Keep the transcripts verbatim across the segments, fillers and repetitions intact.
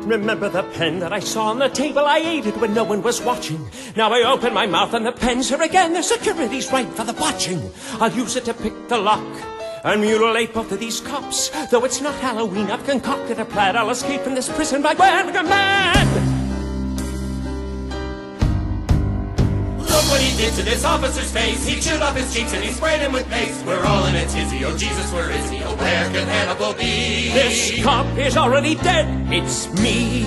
Remember the pen that I saw on the table? I ate it when no one was watching. Now I open my mouth and the pen's here again. The security's right for the watching. I'll use it to pick the lock and mutilate both of these cops. Though it's not Halloween, I've concocted a plan. I'll escape from this prison by wearing a man. Look what he did to this officer's face. He chewed off his cheeks and he sprayed him with paste. We're all in a tizzy, oh Jesus, where is he? Oh, where can Hannibal be? This cop is already dead, it's me.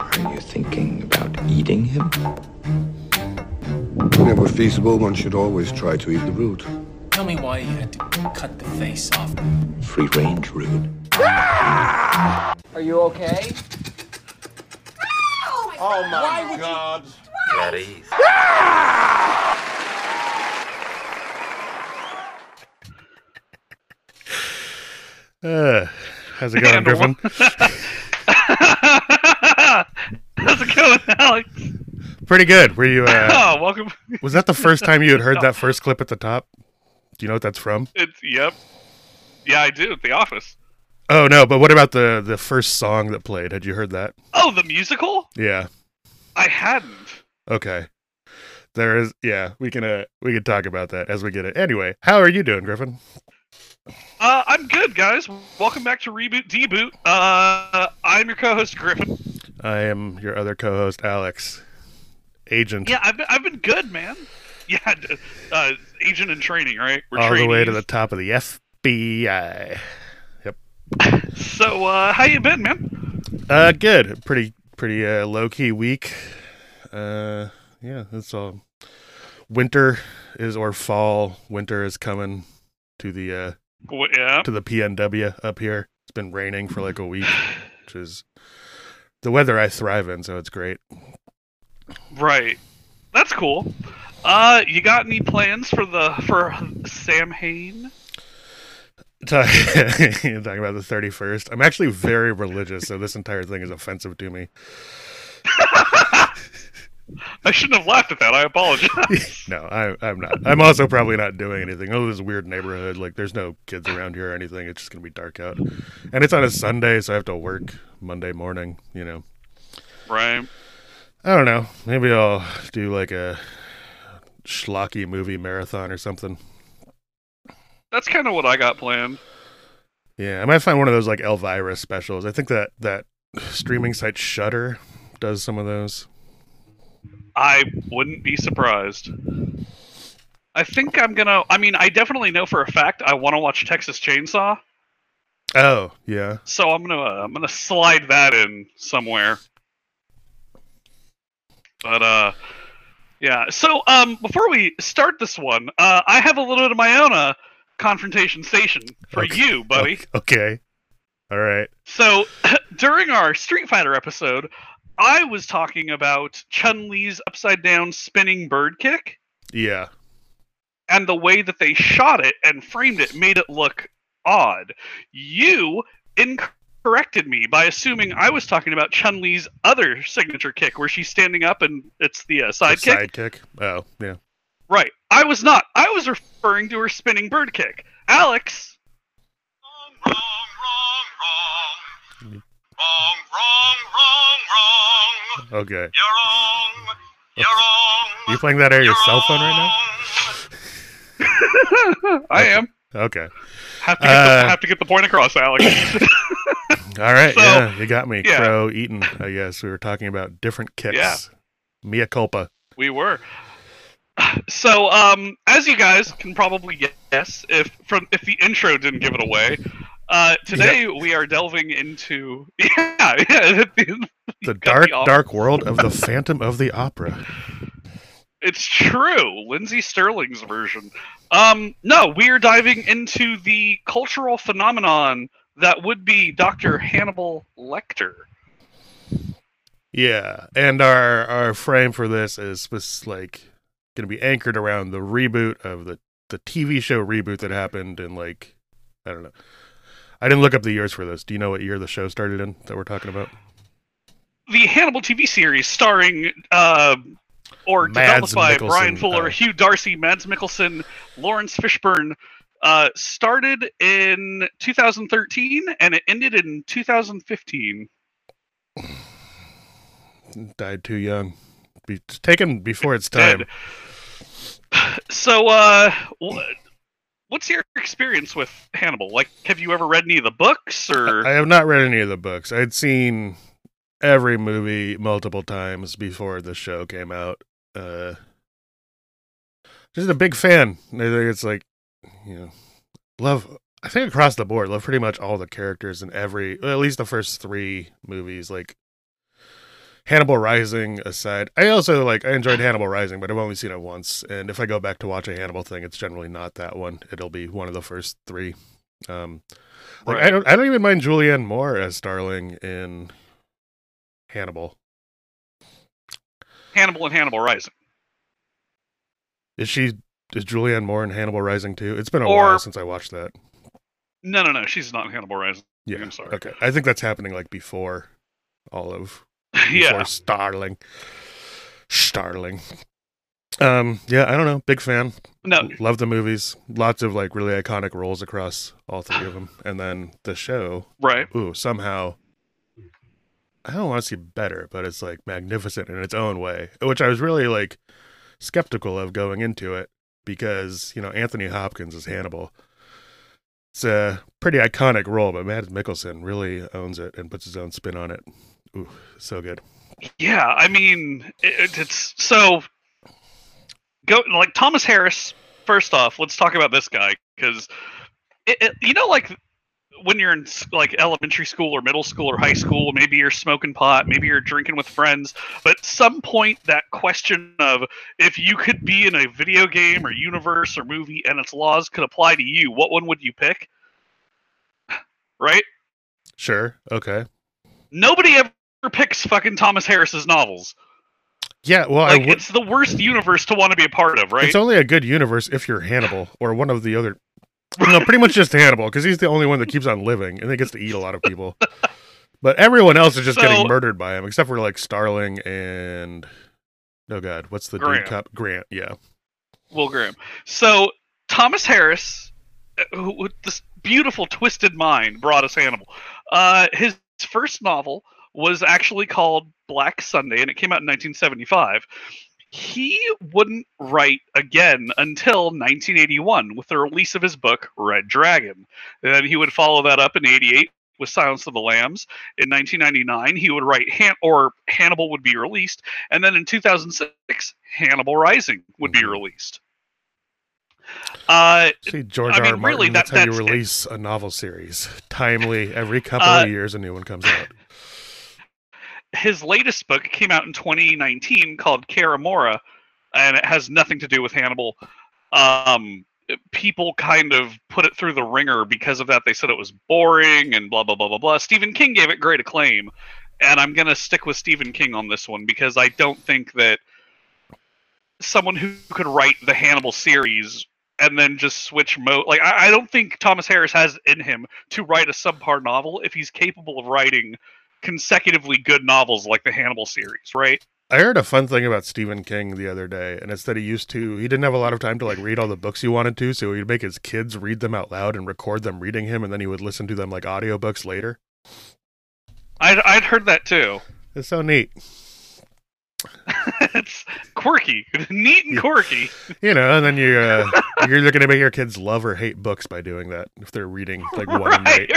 Are you thinking about eating him? Whenever feasible, one should always try to eat the root. Tell me why you had to cut the face off. Free range, rude. Ah! Are you okay? Oh my, oh my why God! That is. Ah! Uh, how's it going, Griffin? How's it going, Alex? Pretty good. Were you? Uh, oh, welcome. Was that the first time you had heard no. that first clip at the top? Do you know what that's from? It's, yep. Yeah, I do. The Office. Oh, no, but what about the, the first song that played? Had you heard that? Oh, the musical? Yeah. I hadn't. Okay. There is, yeah, we can uh, we can talk about that as we get it. Anyway, how are you doing, Griffin? Uh, I'm good, guys. Welcome back to Reboot Deboot. Uh, I'm your co-host, Griffin. I am your other co-host, Alex. Agent. Yeah, I've been, I've been good, man. Yeah, uh, agent in training, right? We're all trainees. The way to the top of the F B I. Yep. So, uh, how you been, man? Uh, good. Pretty, pretty uh, low key week. Uh, yeah, that's all. Winter is or fall. Winter is coming to the uh, well, yeah. to the P N W up here. It's been raining for like a week, which is the weather I thrive in, so it's great. Right. That's cool. Uh, you got any plans for the for Samhain? Talk, talking about the thirty-first. I'm actually very religious, so this entire thing is offensive to me. I shouldn't have laughed at that. I apologize. No, I, I'm not. I'm also probably not doing anything. Oh, this is a weird neighborhood. Like, there's no kids around here or anything. It's just gonna be dark out, and it's on a Sunday, so I have to work Monday morning. You know, right? I don't know. Maybe I'll do like a schlocky movie marathon or something. That's kind of what I got planned. Yeah, I might find one of those like Elvira specials. I think that that streaming site Shudder does some of those. I wouldn't be surprised. I think I'm gonna. I mean, I definitely know for a fact I want to watch Texas Chainsaw. Oh yeah. So I'm gonna uh, I'm gonna slide that in somewhere. But uh. Yeah, so um, before we start this one, uh, I have a little bit of my own uh, confrontation station for okay. you, buddy. Okay. All right. So during our Street Fighter episode, I was talking about Chun-Li's upside-down spinning bird kick. Yeah. And the way that they shot it and framed it made it look odd. You incorrected me by assuming I was talking about Chun-Li's other signature kick, where she's standing up and it's the uh, side the kick. Side kick. Oh, yeah. Right. I was not. I was referring to her spinning bird kick. Alex. Wrong, wrong, wrong, wrong. Wrong, wrong, wrong, wrong. Okay. You're wrong. You're wrong. Are you playing that out of your cell phone right now? I okay. am. Okay. Have to, get uh, the, have to get the point across, Alex. All right, so, yeah, you got me. Yeah. Crow Eaton, I guess. We were talking about different kicks. Yeah. Mea culpa. We were. So, um, as you guys can probably guess, if from if the intro didn't give it away, uh, today yep. we are delving into yeah, yeah the, the dark, the dark world of the Phantom of the Opera. It's true, Lindsay Sterling's version. Um, no, we are diving into the cultural phenomenon that would be Doctor Hannibal Lecter. Yeah, and our our frame for this is like going to be anchored around the reboot of the the T V show reboot that happened in like I don't know. I didn't look up the years for this. Do you know what year the show started in that we're talking about? The Hannibal T V series starring uh, or developed Mads by Mikkelsen, Brian Fuller, uh, Hugh Dancy, Mads Mikkelsen, Lawrence Fishburne, uh, started in two thousand thirteen and it ended in two thousand fifteen. Died too young. Be taken before its time. So, uh, what, what's your experience with Hannibal? Like, have you ever read any of the books? Or I have not read any of the books. I'd seen every movie multiple times before the show came out. Uh, just a big fan. I think it's like, you know, love. I think across the board, love pretty much all the characters in every, well, at least the first three movies. Like, Hannibal Rising aside, I also, like, I enjoyed Hannibal Rising, but I've only seen it once, and if I go back to watch a Hannibal thing, it's generally not that one. It'll be one of the first three. Um, like, right. I don't I don't even mind Julianne Moore as Starling in Hannibal. Hannibal and Hannibal Rising. Is she, is Julianne Moore in Hannibal Rising too? It's been a or, while since I watched that. No, no, no, she's not in Hannibal Rising. Yeah, I'm sorry. Okay, I think that's happening, like, before all of... Before yeah, Starling, Starling. Um, yeah, I don't know. Big fan. No, love the movies. Lots of, like, really iconic roles across all three of them, and then the show. Right. Ooh, somehow I don't want to see better, but it's, like, magnificent in its own way, which I was really, like, skeptical of going into it because, you know, Anthony Hopkins is Hannibal. It's a pretty iconic role, but Mads Mikkelsen really owns it and puts his own spin on it. Ooh, so good. Yeah, I mean, it, it's so go like Thomas Harris. First off, let's talk about this guy because you know, like when you're in like elementary school or middle school or high school, maybe you're smoking pot, maybe you're drinking with friends, but at some point that question of if you could be in a video game or universe or movie and its laws could apply to you, what one would you pick? Right? Sure. Okay. Nobody ever picks fucking Thomas Harris's novels. Yeah, well, like, I w- it's the worst universe to want to be a part of, right? It's only a good universe if you're Hannibal or one of the other. No, pretty much just Hannibal because he's the only one that keeps on living and he gets to eat a lot of people. But everyone else is just so, getting murdered by him, except for like Starling and oh god, what's the Grant. dude cop Grant? Yeah, Will Graham. So Thomas Harris, who with this beautiful twisted mind, brought us Hannibal. Uh, his first novel was actually called Black Sunday, and it came out in nineteen seventy-five. He wouldn't write again until nineteen eighty-one with the release of his book Red Dragon. And then he would follow that up in eighty-eight with Silence of the Lambs. In nineteen ninety-nine, he would write Han- or Hannibal would be released, and then in two thousand six, Hannibal Rising would be released. Uh, See, George I mean, R. Martin, really, that, that's how you that's release it. a novel series. Timely, every couple uh, of years a new one comes out. His latest book came out in twenty nineteen called Cari Mora, and it has nothing to do with Hannibal. Um, people kind of put it through the ringer because of that. They said it was boring and blah, blah, blah, blah, blah. Stephen King gave it great acclaim, and I'm going to stick with Stephen King on this one because I don't think that someone who could write the Hannibal series and then just switch mode. Like, I, I don't think Thomas Harris has in him to write a subpar novel if he's capable of writing consecutively good novels like the Hannibal series, right? I heard a fun thing about Stephen King the other day, and it's that he used to, he didn't have a lot of time to, like, read all the books he wanted to, so he'd make his kids read them out loud and record them reading him, and then he would listen to them like audiobooks later. I'd, I'd heard that too. It's so neat. It's quirky, neat and quirky. You know, and then you, uh, you're looking to make your kids love or hate books by doing that if they're reading like one right. night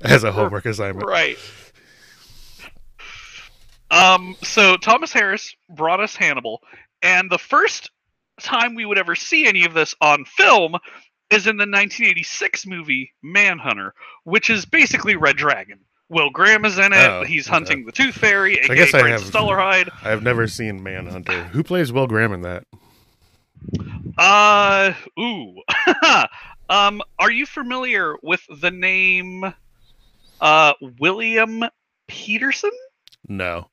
as a homework assignment. Right. Um. So Thomas Harris brought us Hannibal, and the first time we would ever see any of this on film is in the nineteen eighty-six movie Manhunter, which is basically Red Dragon. Will Graham is in it. Oh, He's hunting uh, the Tooth Fairy, aka I guess I Prince have, Stellarhide. I've never seen Manhunter. Who plays Will Graham in that? Uh, ooh. um, are you familiar with the name uh, William Peterson? No.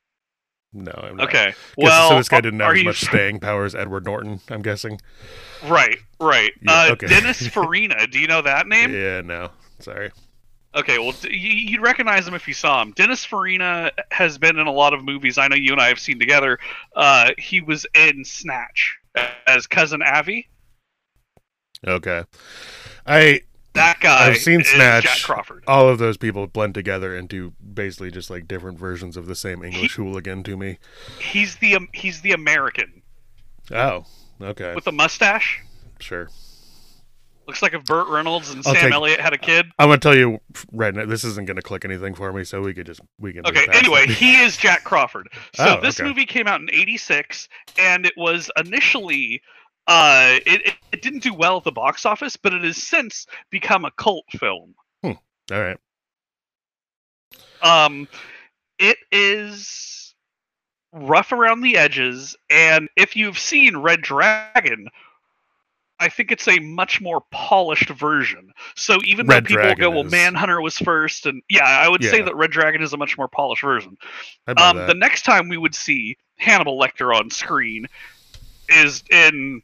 No, I'm not. Okay. Well, so this guy didn't have as much staying power as Edward Norton, I'm guessing. Right, right. Yeah, uh, okay. Dennis Farina, do you know that name? Yeah, no. Sorry. Okay, well, you'd recognize him if you saw him. Dennis Farina has been in a lot of movies I know you and I have seen together. Uh, he was in Snatch as Cousin Avi. Okay. I... That guy. I've seen Snatch. Jack Crawford. All of those people blend together into basically just like different versions of the same English he, hooligan to me. He's the um, he's the American. Oh, okay. With a mustache. Sure. Looks like if Burt Reynolds and I'll Sam take, Elliott had a kid. I'm gonna tell you right now. This isn't gonna click anything for me, so we could just we can. Okay. Anyway, he is Jack Crawford. So oh, this okay. movie came out in eighty-six, and it was initially. Uh, it, it didn't do well at the box office, but it has since become a cult film. Hmm. All right. Um, it is rough around the edges, and if you've seen Red Dragon, I think it's a much more polished version. So even Red though people Dragon go, well, is... Manhunter was first, and yeah, I would yeah. say that Red Dragon is a much more polished version. Um, that. The next time we would see Hannibal Lecter on screen is in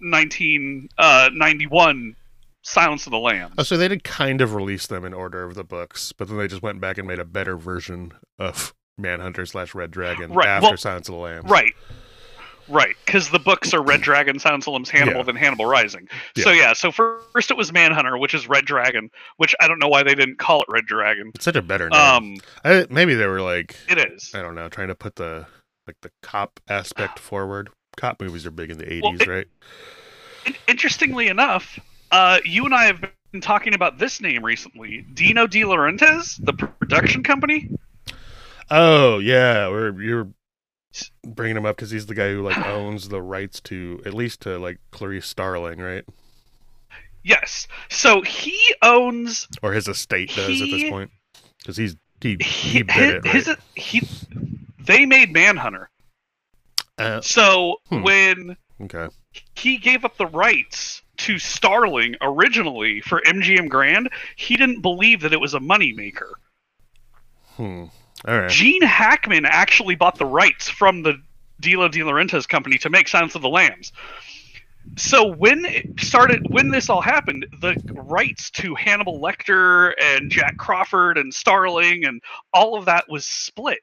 nineteen ninety-one, Silence of the Lambs. Oh, so they did kind of release them in order of the books, but then they just went back and made a better version of Manhunter slash Red Dragon right. after well, Silence of the Lambs. Right, right, because the books are Red Dragon, Silence of the Lambs, Hannibal, yeah. then Hannibal Rising. Yeah. So yeah, so first it was Manhunter, which is Red Dragon, which I don't know why they didn't call it Red Dragon. It's such a better name. Um, I, maybe they were like, it is. I don't know, trying to put the like the cop aspect forward. Cop movies are big in the eighties, well, it, right? It, interestingly enough, uh, you and I have been talking about this name recently. Dino De Laurentiis, the production company? Oh, yeah. We're, you're bringing him up because he's the guy who like owns the rights to, at least to like Clarice Starling, right? Yes. So he owns... Or his estate does he, at this point. Because he's he, he bid his, it, right? His, he, they made Manhunter. Uh, so hmm. when okay. he gave up the rights to Starling originally for M G M Grand, he didn't believe that it was a moneymaker. Hmm. All right. Gene Hackman actually bought the rights from the Dino De Laurentiis company to make Silence of the Lambs. So when it started, when this all happened, the rights to Hannibal Lecter and Jack Crawford and Starling and all of that was split.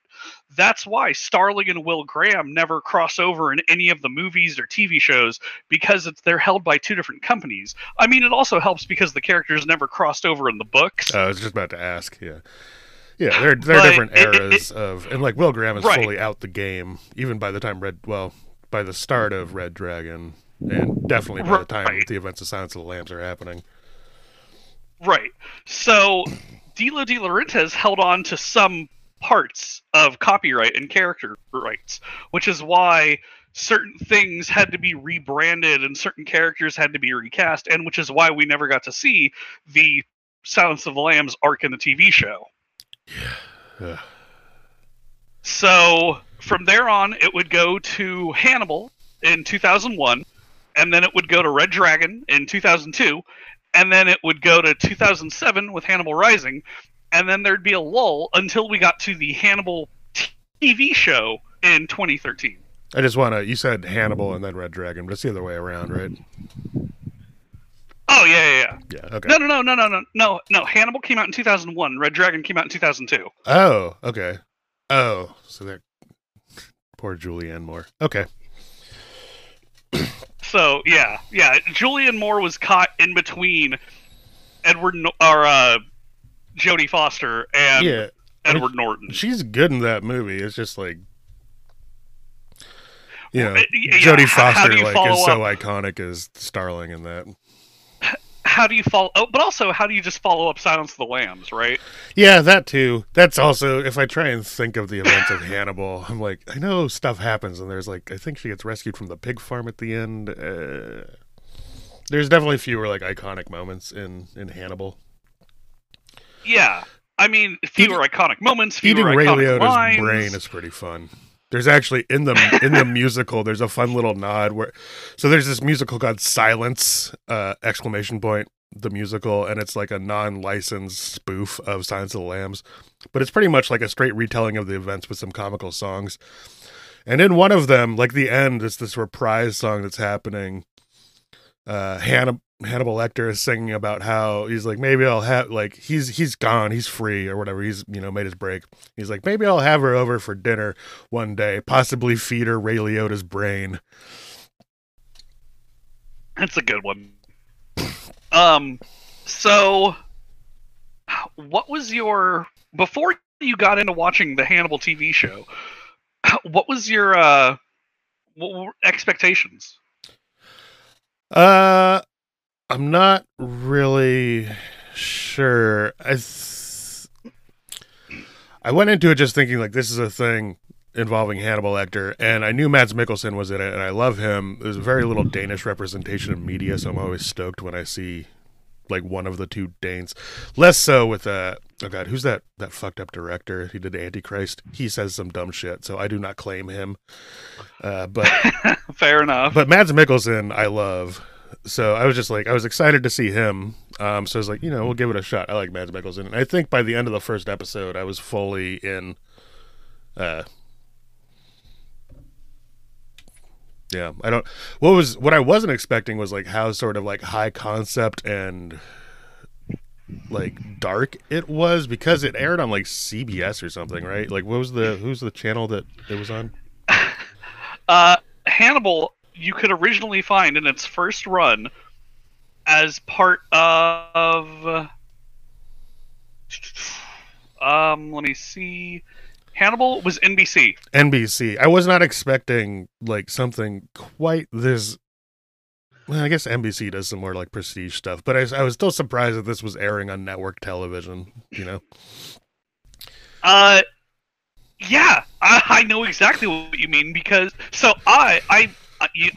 That's why Starling and Will Graham never cross over in any of the movies or T V shows because it's, they're held by two different companies. I mean, it also helps because the characters never crossed over in the books. Uh, I was just about to ask, yeah. Yeah, they're, they're different it, eras it, it, of... And, like, Will Graham is right. fully out the game, even by the time Red... Well, by the start of Red Dragon... And definitely by the time right. the events of Silence of the Lambs are happening. Right. So, Dino De Laurentiis held on to some parts of copyright and character rights, which is why certain things had to be rebranded and certain characters had to be recast, and which is why we never got to see the Silence of the Lambs arc in the T V show. Yeah. So, from there on, it would go to Hannibal in two thousand one, and then it would go to Red Dragon in two thousand two, and then it would go to two thousand seven with Hannibal Rising, and then there'd be a lull until we got to the Hannibal T V show in twenty thirteen. I just want to, you said Hannibal and then Red Dragon, but it's the other way around, right? Oh, yeah, yeah, yeah. Yeah, okay. No, no, no, no, no, no, no, no. Hannibal came out in two thousand one, Red Dragon came out in two thousand two. Oh, okay. Oh, so they're, poor Julianne Moore. Okay. So yeah, yeah. Julianne Moore was caught in between Edward no or uh, Jodie Foster and yeah. Edward I, Norton. She's good in that movie. It's just like, you know, yeah, Jodie Foster like is so up? iconic as Starling in that. How do you follow? Oh, but also, how do you just follow up Silence of the Lambs, right? Yeah, that too. That's also, if I try and think of the events of Hannibal, I'm like, I know stuff happens, and there's like, I think she gets rescued from the pig farm at the end. Uh, there's definitely fewer like iconic moments in in Hannibal. Yeah, I mean, fewer eating, iconic moments. Fewer eating Ray Liotta's brain is pretty fun. There's actually in the in the musical, there's a fun little nod where, so there's this musical called Silence uh, exclamation point the musical, and it's like a non-licensed spoof of Silence of the Lambs, but it's pretty much like a straight retelling of the events with some comical songs. And in one of them, like the end, it's this reprise song that's happening. Uh, Hannibal, Hannibal Lecter is singing about how he's like, maybe I'll have, like, he's he's gone, he's free or whatever, he's, you know, made his break. He's like, maybe I'll have her over for dinner one day, possibly feed her Ray Liotta's brain. That's a good one. Um, so what was your, before you got into watching the Hannibal T V show, what was your uh, what were expectations? Uh, I'm not really sure. I th- I went into it just thinking, like, this is a thing involving Hannibal Lecter, and I knew Mads Mikkelsen was in it, and I love him. There's very little Danish representation in media, so I'm always stoked when I see, like, one of the two Danes. Less so with uh oh god, who's that that fucked up director? He did Antichrist. He says some dumb shit, so I do not claim him. Uh, but fair enough. But Mads Mikkelsen, I love. So I was just like, I was excited to see him. Um, so I was like, you know, we'll give it a shot. I like Mads Mikkelsen. And I think by the end of the first episode, I was fully in. Uh, yeah, I don't. What was what I wasn't expecting was like how sort of like high concept and like dark it was, because it aired on like C B S or something, right? Like, what was the who's the channel that it was on? uh, Hannibal. You could originally find in its first run as part of um let me see Hannibal was N B C N B C. I was not expecting like something quite this. Well, I guess N B C does some more like prestige stuff, but I, I was still surprised that this was airing on network television, you know. uh yeah I, I know exactly what you mean, because so I I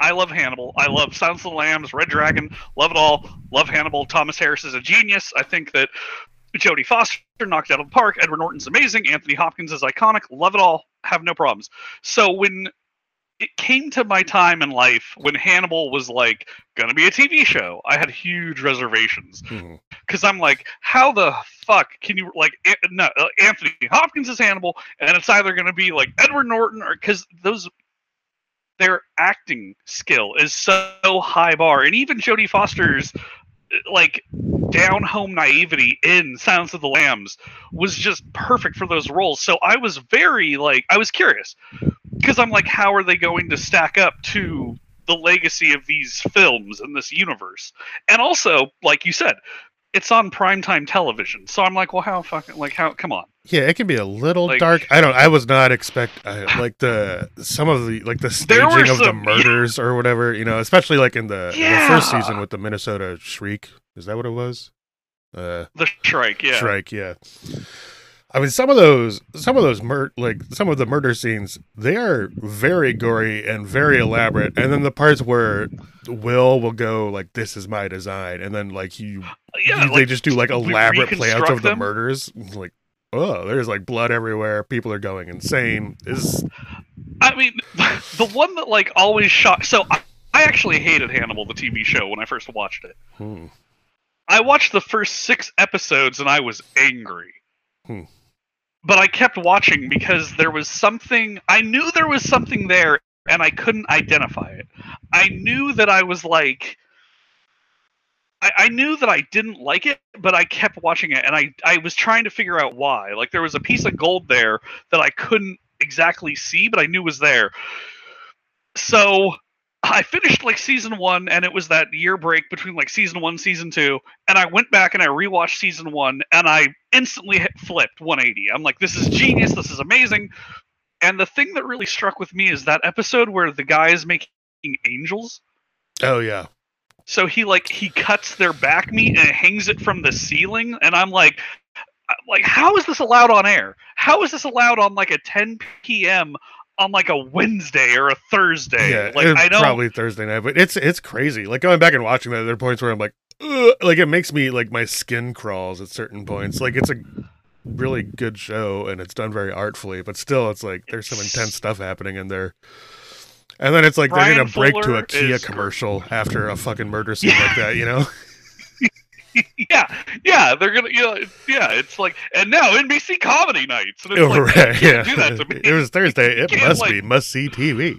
I love Hannibal. I love Silence of the Lambs, Red Dragon, love it all. Love Hannibal. Thomas Harris is a genius. I think that Jodie Foster knocked out of the park. Edward Norton's amazing. Anthony Hopkins is iconic. Love it all. Have no problems. So when it came to my time in life when Hannibal was like gonna be a T V show, I had huge reservations, because mm-hmm. I'm like, how the fuck can you like no Anthony Hopkins is Hannibal, and it's either gonna be like Edward Norton or because those. Their acting skill is so high bar, and even Jodie Foster's like down home naivety in Silence of the Lambs was just perfect for those roles. So I was very like I was curious, because I'm like, how are they going to stack up to the legacy of these films in this universe? And also, like you said, it's on primetime television, so I'm like, well, how fucking like how? Come on. Yeah, it can be a little like, dark. I don't. I was not expect I, like the some of the like the staging of some, the murders yeah. or whatever. You know, especially like in the, yeah. in the first season with the Minnesota Shriek. Is that what it was? Uh, the Shrike, yeah. Shrike, yeah. I mean, some of those, some of those mur- like some of the murder scenes, they are very gory and very elaborate. And then the parts where Will will go like, "This is my design," and then like you, yeah, you like, they just do like elaborate playouts of the murders, like. Oh, there's like blood everywhere. People are going insane. Is I mean, the one that like always shocked. So I, I actually hated Hannibal, the T V show, when I first watched it. Hmm. I watched the first six episodes and I was angry. Hmm. But I kept watching because there was something. I knew there was something there and I couldn't identify it. I knew that I was like. I, I knew that I didn't like it, but I kept watching it, and I, I was trying to figure out why. Like, there was a piece of gold there that I couldn't exactly see, but I knew was there. So I finished, like, season one, and it was that year break between, like, season one, season two, and I went back and I rewatched season one, and I instantly hit, flipped one eighty. I'm like, this is genius, this is amazing. And the thing that really struck with me is that episode where the guy is making angels. Oh, yeah. So he like he cuts their back meat and hangs it from the ceiling, and I'm like, like how is this allowed on air? How is this allowed on like a ten p.m. on like a Wednesday or a Thursday? Yeah, like it's I don't... probably Thursday night, but it's it's crazy. Like going back and watching that, there are points where I'm like, ugh, like it makes me like my skin crawls at certain points. Like it's a really good show and it's done very artfully, but still, it's like there's some intense stuff happening in there. And then it's like Brian they're going to break Fuller to a Kia is... commercial after a fucking murder scene yeah. like that, you know? yeah. Yeah, they're going to, you know, yeah, it's like, and now N B C Comedy Nights. And it's oh, like, right, yeah. do that to me. It was Thursday. It must like... be must-see T V.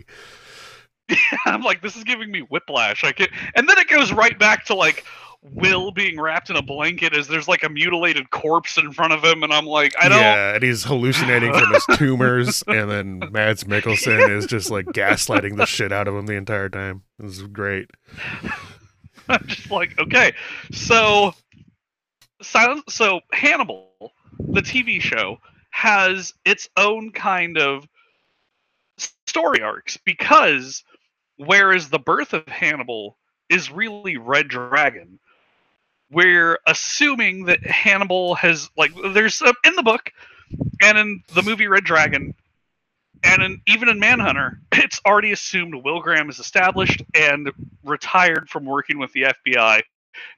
I'm like, this is giving me whiplash. I can't. And then it goes right back to like Will being wrapped in a blanket as there's like a mutilated corpse in front of him, and I'm like, I don't. Yeah, and he's hallucinating from his tumors, and then Mads Mikkelsen is just like gaslighting the shit out of him the entire time. This is great. I'm just like, okay, so, so, so Hannibal, the T V show, has its own kind of story arcs, because whereas the birth of Hannibal is really Red Dragon, we're assuming that Hannibal has, like, there's uh, in the book and in the movie Red Dragon and in, even in Manhunter, it's already assumed Will Graham is established and retired from working with the F B I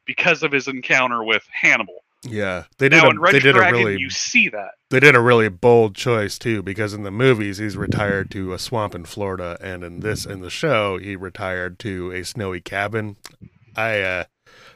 because of his encounter with Hannibal. Yeah, they did. Now, a, in Red they did Dragon, a really. You see that they did a really bold choice too, because in the movies he's retired to a swamp in Florida, and in this in the show he retired to a snowy cabin. I uh,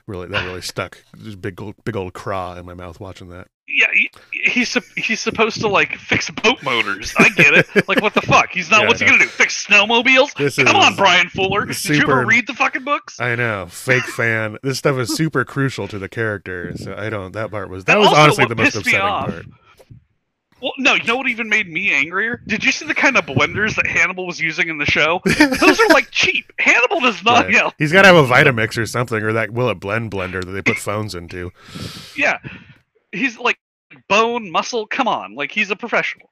really that really stuck. Just big old, big old craw in my mouth watching that. Yeah, he, he's he's supposed to like fix boat motors. I get it. Like, what the fuck? He's not. Yeah, what's he gonna do? Fix snowmobiles? This Come on, Brian Fuller. Super, did you ever read the fucking books? I know, fake fan. This stuff is super crucial to the character. So I don't. That part was that and was honestly the most upsetting part. Well, no, you know what even made me angrier? Did you see the kind of blenders that Hannibal was using in the show? Those are, like, cheap. Hannibal does not, right. You know, he's got to have a Vitamix or something, or that Will It Blend blender that they put phones into. Yeah. He's, like, bone, muscle, come on. Like, he's a professional.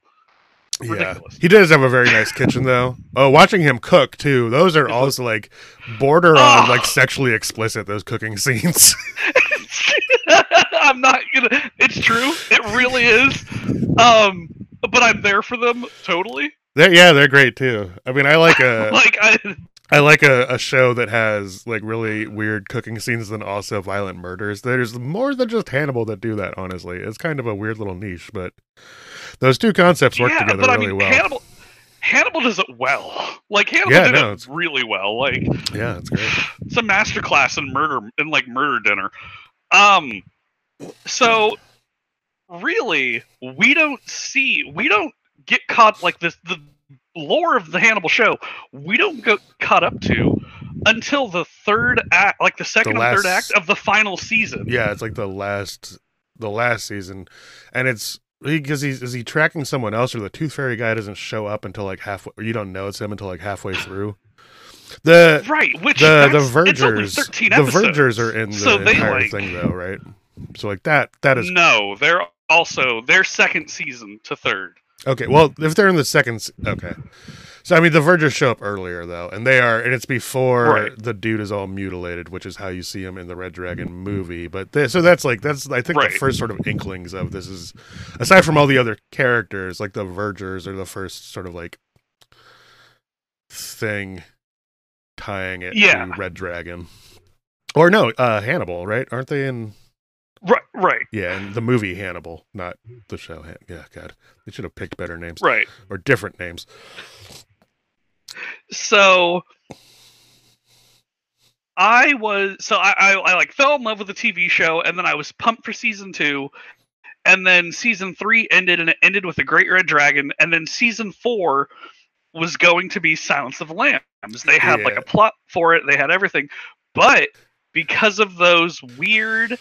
Ridiculous. Yeah. He does have a very nice kitchen, though. Oh, watching him cook, too. Those are also, like, border on, oh. like, sexually explicit, those cooking scenes. I'm not gonna. It's true. It really is. Um, but I'm there for them totally. They're, yeah, they're great too. I mean, I like a like I, I like a, a show that has like really weird cooking scenes and also violent murders. There's more than just Hannibal that do that. Honestly, it's kind of a weird little niche, but those two concepts work yeah, together but, really I mean, well. Hannibal, Hannibal does it well. Like Hannibal yeah, did no, it it's, really well. Like yeah, it's great. It's a masterclass in murder in like Murder Dinner. Um. So, really, we don't see, we don't get caught, like, this, the lore of the Hannibal show, we don't get caught up to until the third act, like, the second the last, or third act of the final season. Yeah, it's like the last, the last season, and it's, because he's, is he tracking someone else, or the Tooth Fairy guy doesn't show up until, like, halfway, or you don't know it's him until, like, halfway through. The, right, which, the, the Vergers, the Vergers are in the so entire like, thing, though, right? So like that that is no they're also their second season to third. Okay, well if they're in the second okay so I mean the Vergers show up earlier though, and they are and it's before right. the dude is all mutilated, which is how you see him in the Red Dragon movie. But they, so that's like that's I think right. the first sort of inklings of this is, aside from all the other characters, like the Vergers are the first sort of like thing tying it yeah. to Red Dragon or no uh Hannibal, right? Aren't they in Right, right. Yeah, and the movie Hannibal, not the show. Yeah, God, they should have picked better names, right? Or different names. So, I was so I, I I like fell in love with the T V show, and then I was pumped for season two, and then season three ended, and it ended with a Great Red Dragon, and then season four was going to be Silence of the Lambs. They had yeah. like a plot for it, they had everything, but because of those weird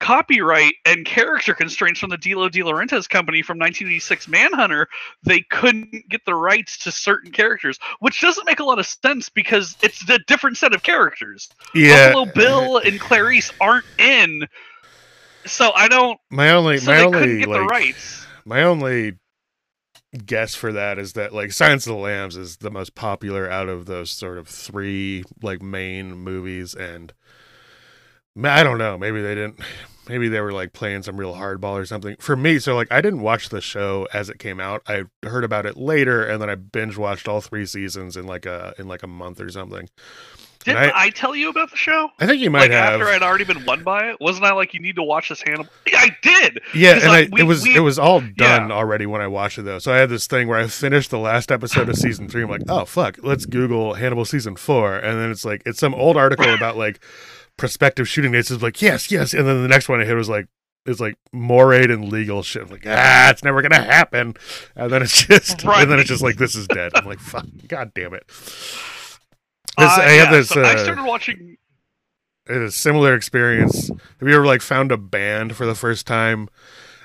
copyright and character constraints from the Dino De Laurentiis company from nineteen eighty-six Manhunter, they couldn't get the rights to certain characters, which doesn't make a lot of sense because it's a different set of characters. Yeah, Buffalo Bill and Clarice aren't in, so I don't. My only, so my they only, couldn't get like, the rights. My only guess for that is that like Silence of the Lambs is the most popular out of those sort of three like main movies and. I don't know. Maybe they didn't. Maybe they were like playing some real hardball or something. For me, so like I didn't watch the show as it came out. I heard about it later, and then I binge watched all three seasons in like a in like a month or something. Didn't I, I tell you about the show? I think you might like have. After I'd already been won by it, wasn't I like you need to watch this Hannibal? Yeah, I did. Yeah, and like, I, we, it was we, it was all done yeah. already when I watched it though. So I had this thing where I finished the last episode of season three. I'm like, oh fuck, let's Google Hannibal season four, and then it's like it's some old article about like. Prospective shooting dates is like yes, yes, and then the next one I hit was like it's like moraid and legal shit. I'm like ah, it's never gonna happen, and then it's just right. and then it's just like this is dead. I'm like fuck, god damn it. This, uh, I have yeah, this. So uh, I started watching. A similar experience. Have you ever like found a band for the first time,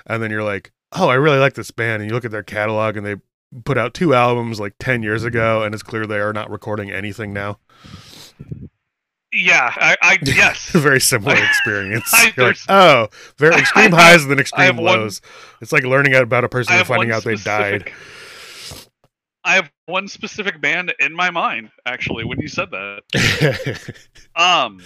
and then you're like, "Oh, I really like this band," and you look at their catalog, and they put out two albums like ten years ago, and it's clear they are not recording anything now. Yeah, I, I yes, very similar experience. I, like, oh, very extreme I, highs and then extreme lows. One, it's like learning about a person and finding out specific, they died. I have one specific band in my mind, actually, when you said that. um.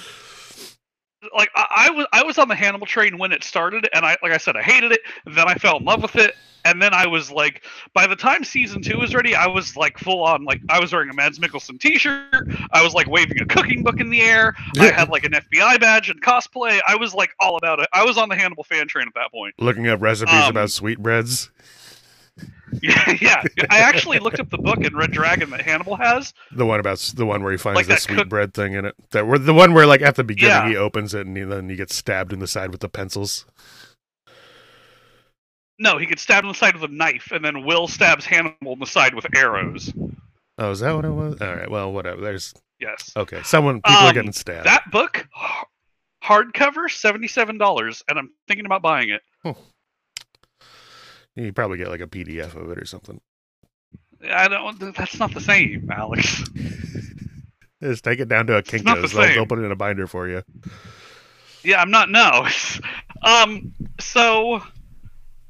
Like I, I was, I was on the Hannibal train when it started, and I, like I said, I hated it. Then I fell in love with it, and then I was like, by the time season two was ready, I was like full on. Like I was wearing a Mads Mikkelsen T-shirt. I was like waving a cooking book in the air. I had like an F B I badge and cosplay. I was like all about it. I was on the Hannibal fan train at that point. Looking up recipes um, about sweetbreads. Yeah, yeah. I actually looked up the book in Red Dragon that Hannibal has. The one about the one where he finds like the sweet cook- bread thing in it. That were the one where, like, at the beginning, yeah. he opens it and he, then he gets stabbed in the side with the pencils. No, he gets stabbed in the side with a knife, and then Will stabs Hannibal in the side with arrows. Oh, is that what it was? All right. Well, whatever. There's yes. Okay. Someone people um, are getting stabbed. That book, hardcover, seventy-seven dollars, and I'm thinking about buying it. Huh. You probably get like a P D F of it or something. I don't. That's not the same, Alex. Just take it down to a Kinko's. The they'll, they'll put it in a binder for you. Yeah, I'm not. No. um. So,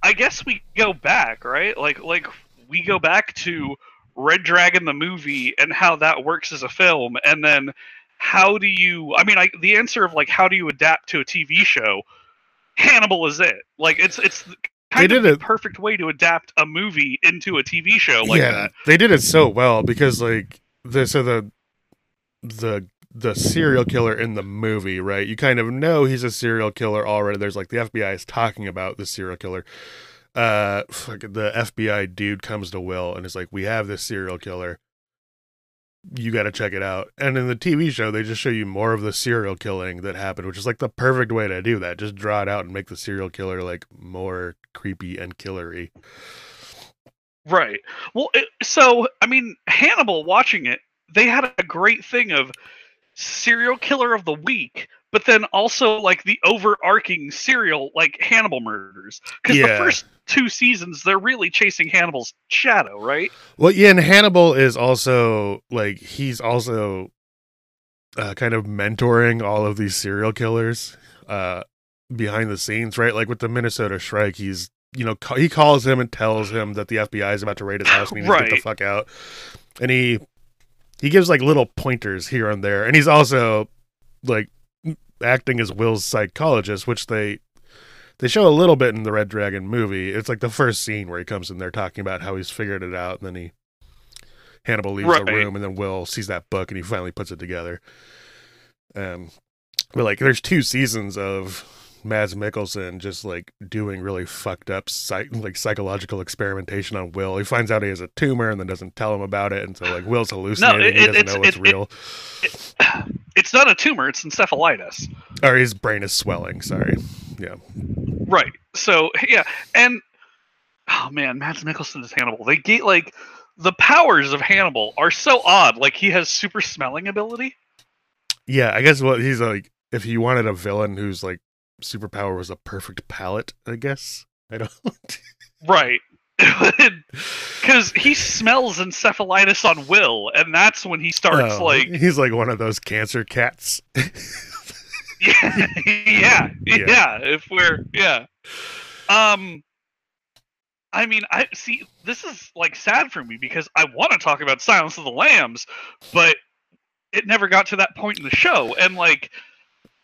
I guess we go back, right? Like, like we go back to Red Dragon the movie and how that works as a film, and then how do you? I mean, I, the answer of like how do you adapt to a T V show? Hannibal is it? Like, it's it's. Kind they of did a perfect way to adapt a movie into a T V show like yeah, that. They did it so well because like the so the the the serial killer in the movie, right? You kind of know he's a serial killer already. There's like the F B I is talking about the serial killer. Uh, the F B I dude comes to Will and is like, "We have this serial killer. You got to check it out." And in the T V show, they just show you more of the serial killing that happened, which is like the perfect way to do that. Just draw it out and make the serial killer like more creepy and killery. Right. Well, it, so, I mean, Hannibal watching it, they had a great thing of serial killer of the week, but then also like the overarching serial, like Hannibal murders. Because yeah. the first two seasons, they're really chasing Hannibal's shadow, right? Well, yeah, and Hannibal is also like he's also uh, kind of mentoring all of these serial killers uh, behind the scenes, right? Like with the Minnesota Shrike, he's you know ca- he calls him and tells him that the F B I is about to raid his house, and he right. needs to get the fuck out. And he he gives like little pointers here and there, and he's also like. acting as Will's psychologist, which they they show a little bit in the Red Dragon movie. It's like the first scene where he comes in there talking about how he's figured it out, and then he Hannibal leaves right. the room, and then Will sees that book, and he finally puts it together. Um, but like, there's two seasons of Mads Mikkelsen just like doing really fucked up psych- like psychological experimentation on Will. He finds out he has a tumor and then doesn't tell him about it, and so like Will's hallucinating. No, it, he doesn't it's, know what's it, real. It, it, it's not a tumor; it's encephalitis. Or his brain is swelling. Sorry, yeah. Right. So yeah, and oh man, Mads Mikkelsen is Hannibal. They get like the powers of Hannibal are so odd. Like he has super smelling ability. Yeah, I guess what he's like. If you wanted a villain who's like. Superpower was a perfect palette, I guess. I don't. Right. Because he smells encephalitis on Will, and that's when he starts, oh, like. He's like one of those cancer cats. yeah, yeah. Yeah. If we're. Yeah. Um. I mean, I see, this is, like, sad for me because I want to talk about Silence of the Lambs, but it never got to that point in the show. And, like.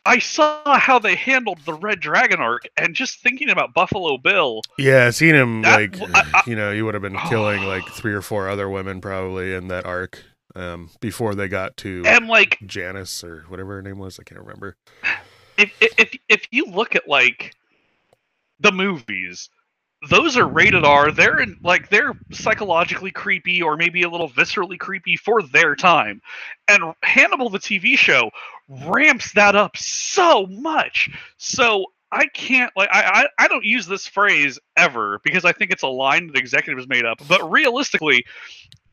I saw how they handled the Red Dragon arc, and just thinking about Buffalo Bill. Yeah, seeing him that, like I, I, you know, you would have been killing oh. like three or four other women probably in that arc um, before they got to and like Janice or whatever her name was. I can't remember. If if if you look at like the movies, those are rated R. They're in, like they're psychologically creepy or maybe a little viscerally creepy for their time, and Hannibal the T V show. Ramps that up so much, so I can't like I, I I don't use this phrase ever because I think it's a line that executives made up. But realistically,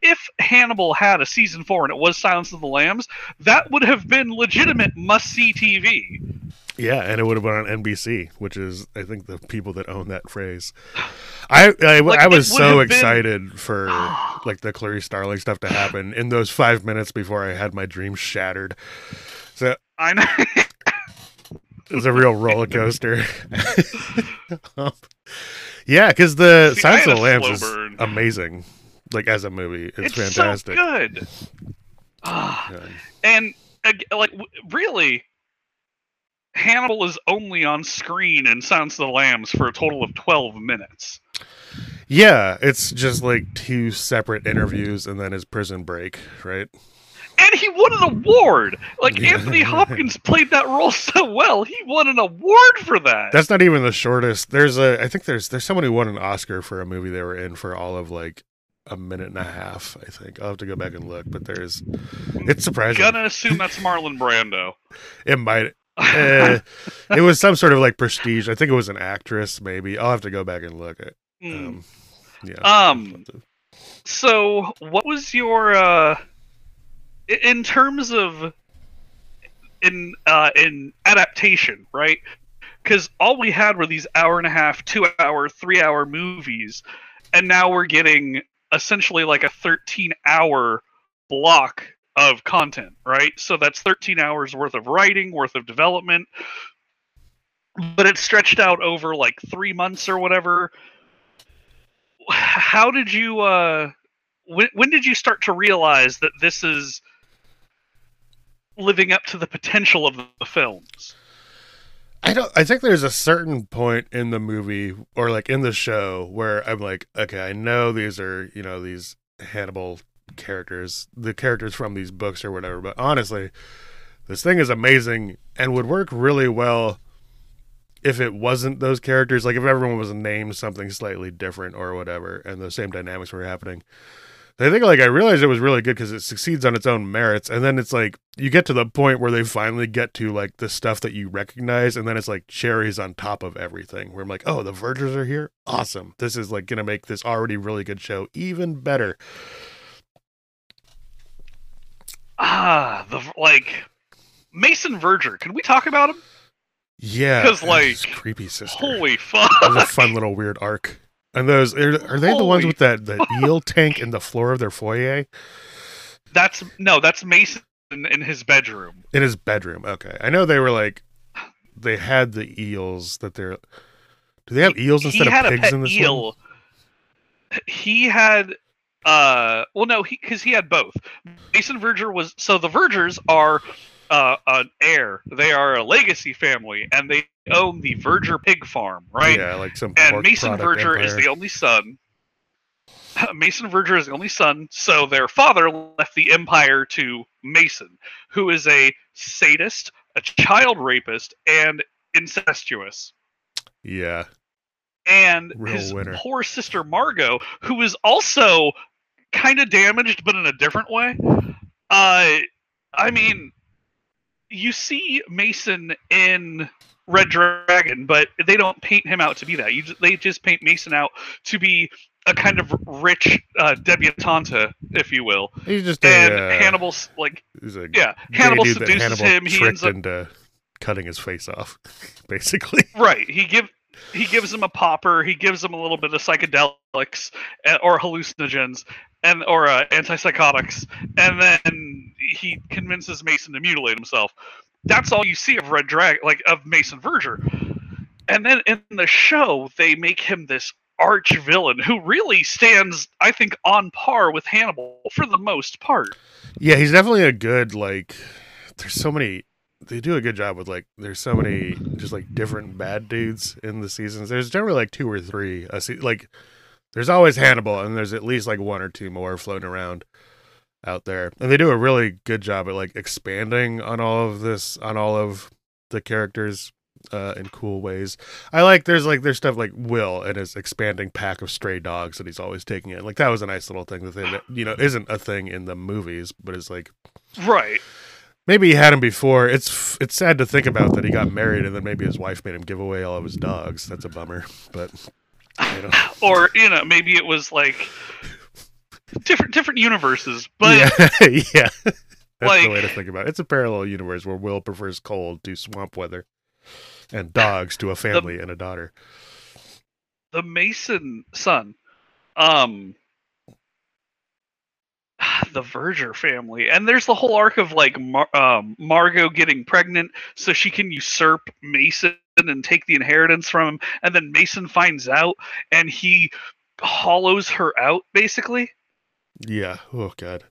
if Hannibal had a season four and it was Silence of the Lambs, that would have been legitimate must-see T V. Yeah, and it would have been on N B C, which is, I think, the people that own that phrase. I I, like, I was so excited been... for like the Clarice Starling stuff to happen in those five minutes before I had my dream shattered. So I know it was a real roller coaster. Yeah, because the See, Silence of the Lambs is burn. amazing. Like as a movie, it's, it's fantastic. So good. Yeah. And like really. Hannibal is only on screen in Silence of the Lambs for a total of twelve minutes. Yeah, it's just like two separate interviews and then his prison break, right? And he won an award! Like, yeah. Anthony Hopkins played that role so well, he won an award for that! That's not even the shortest. There's a, I think there's there's someone who won an Oscar for a movie they were in for all of, like, a minute and a half, I think. I'll have to go back and look, but there's... It's surprising. I'm gonna assume that's Marlon Brando. It might... uh, it was some sort of like prestige. I think it was an actress, maybe. I'll have to go back and look at. Um, yeah. Um. So, what was your uh, in terms of in uh, in adaptation, right? Because all we had were these hour and a half, two hour, three hour movies, and now we're getting essentially like a thirteen hour block of content, right? So that's thirteen hours worth of writing, worth of development, but it's stretched out over like three months or whatever. How did you, uh, when, when did you start to realize that this is living up to the potential of the films? I don't, I think there's a certain point in the movie or like in the show where I'm like, okay, I know these are, you know, these Hannibal characters, the characters from these books or whatever, but honestly this thing is amazing and would work really well if it wasn't those characters, like if everyone was named something slightly different or whatever and the same dynamics were happening. So I think like I realized it was really good because it succeeds on its own merits, and then it's like you get to the point where they finally get to like the stuff that you recognize, and then it's like cherries on top of everything where I'm like, oh, the Vergers are here, awesome, this is like gonna make this already really good show even better. Ah, the like Mason Verger. Can we talk about him? Yeah, because like creepy sister. Holy fuck! That was a fun little weird arc. And those are, are they holy the ones with that the eel tank in the floor of their foyer? That's no, that's Mason in, in his bedroom. In his bedroom. Okay, I know they were like they had the eels that they're. Do they have he, eels instead of pigs in this eel. One? He had. Uh, well, no, he because he had both. Mason Verger was so the Vergers are uh, an heir. They are a legacy family, and they own the Verger pig farm, right? Yeah, like some. And Mason Verger is the only son. Mason Verger is the only son, so their father left the empire to Mason, who is a sadist, a child rapist, and incestuous. Yeah. And real his winner. Poor sister Margot, who is also kind of damaged, but in a different way. Uh, I mean, you see Mason in Red Dragon, but they don't paint him out to be that. You, they just paint Mason out to be a kind of rich uh, debutante, if you will. He's just and a, uh, Hannibal's like, a yeah, Hannibal seduces Hannibal him. He ends up into cutting his face off, basically. Right. He gives. He gives him a popper. He gives him a little bit of psychedelics or hallucinogens and or uh, antipsychotics, and then he convinces Mason to mutilate himself. That's all you see of Red Dragon, like of Mason Verger. And then in the show, they make him this arch villain who really stands, I think, on par with Hannibal for the most part. Yeah, he's definitely a good like. There's so many. They do a good job with like there's so many just like different bad dudes in the seasons. There's generally like two or three a se- like there's always Hannibal and there's at least like one or two more floating around out there, and they do a really good job at like expanding on all of this on all of the characters uh in cool ways. I like there's like there's stuff like Will and his expanding pack of stray dogs that he's always taking in. Like that was a nice little thing that they that, you know isn't a thing in the movies, but it's like right. Maybe he had him before. It's it's sad to think about that he got married and then maybe his wife made him give away all of his dogs. That's a bummer. But you know. Or you know, maybe it was like different different universes, but yeah, yeah. That's like, the way to think about it. It's a parallel universe where Will prefers cold to swamp weather and dogs to a family the, and a daughter. The Mason son, um, the Verger family, and there's the whole arc of like Mar um, Margot getting pregnant so she can usurp Mason and take the inheritance from him, and then Mason finds out and he hollows her out, basically. Yeah. Oh god.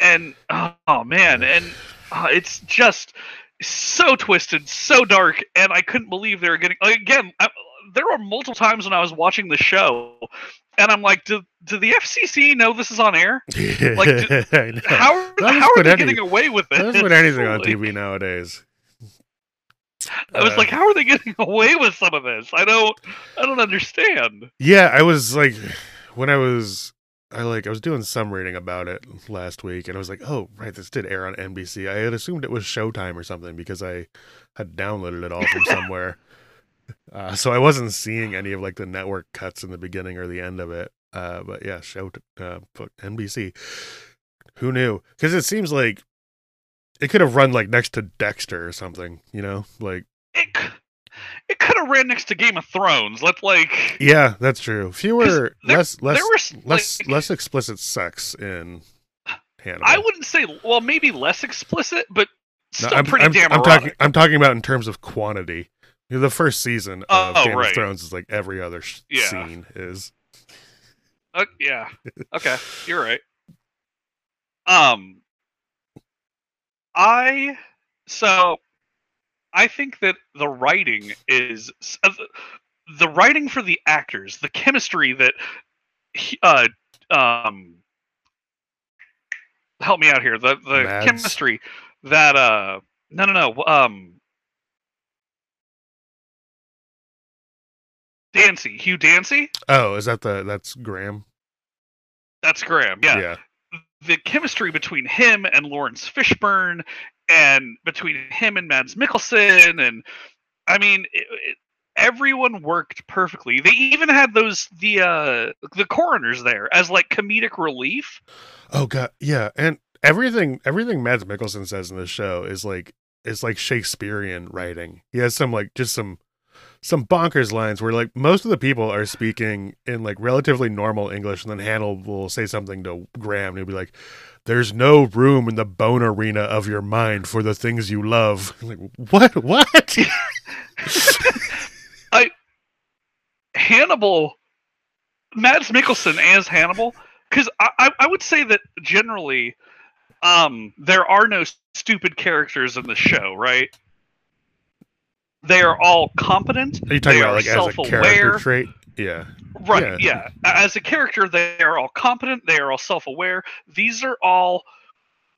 And oh, oh man, and uh, it's just so twisted, so dark, and I couldn't believe they were getting again. I, there were multiple times when I was watching the show, and I'm like, "Do do the F C C know this is on air? Like, do, how are, how are they any, getting away with it? That's what anything on T V nowadays." I was uh, like, "How are they getting away with some of this? I don't, I don't understand." Yeah, I was like, when I was, I like, I was doing some reading about it last week, and I was like, "Oh, right, this did air on N B C." I had assumed it was Showtime or something because I had downloaded it all from somewhere. Uh, so I wasn't seeing any of like the network cuts in the beginning or the end of it. Uh, but yeah, show uh, N B C. Who knew? Because it seems like it could have run like next to Dexter or something. You know, like it. It could have ran next to Game of Thrones. Let's like. Yeah, that's true. Fewer, there, less, less, there was, less, like, less explicit sex in Hannibal. I wouldn't say. Well, maybe less explicit, but still no, I'm, pretty I'm, damn I'm erotic. Talking, I'm talking about in terms of quantity. The first season of oh, Game right. of Thrones is like every other sh yeah. scene is. Uh, yeah. Okay, you're right. Um, I so I think that the writing is uh, the writing for the actors, the chemistry that he, uh um help me out here, the the Mads. chemistry that uh no no no um. Dancy, Hugh Dancy. Oh, is that the that's Graham? That's Graham. Yeah. yeah. The chemistry between him and Lawrence Fishburne, and between him and Mads Mikkelsen, and I mean, it, it, everyone worked perfectly. They even had those the uh, the coroners there as like comedic relief. Oh god, yeah, and everything everything Mads Mikkelsen says in the show is like it's like Shakespearean writing. He has some like just some. Some bonkers lines where like most of the people are speaking in like relatively normal English, and then Hannibal will say something to Graham and he'll be like, "There's no room in the bone arena of your mind for the things you love." I'm like, what? What? I Hannibal, Mads Mikkelsen as Hannibal, because I, I I would say that generally, um, there are no stupid characters in the show, right? They are all competent. Are you talking they about like as a character trait? Yeah. Right, yeah. yeah. As a character, they are all competent. They are all self-aware. These are all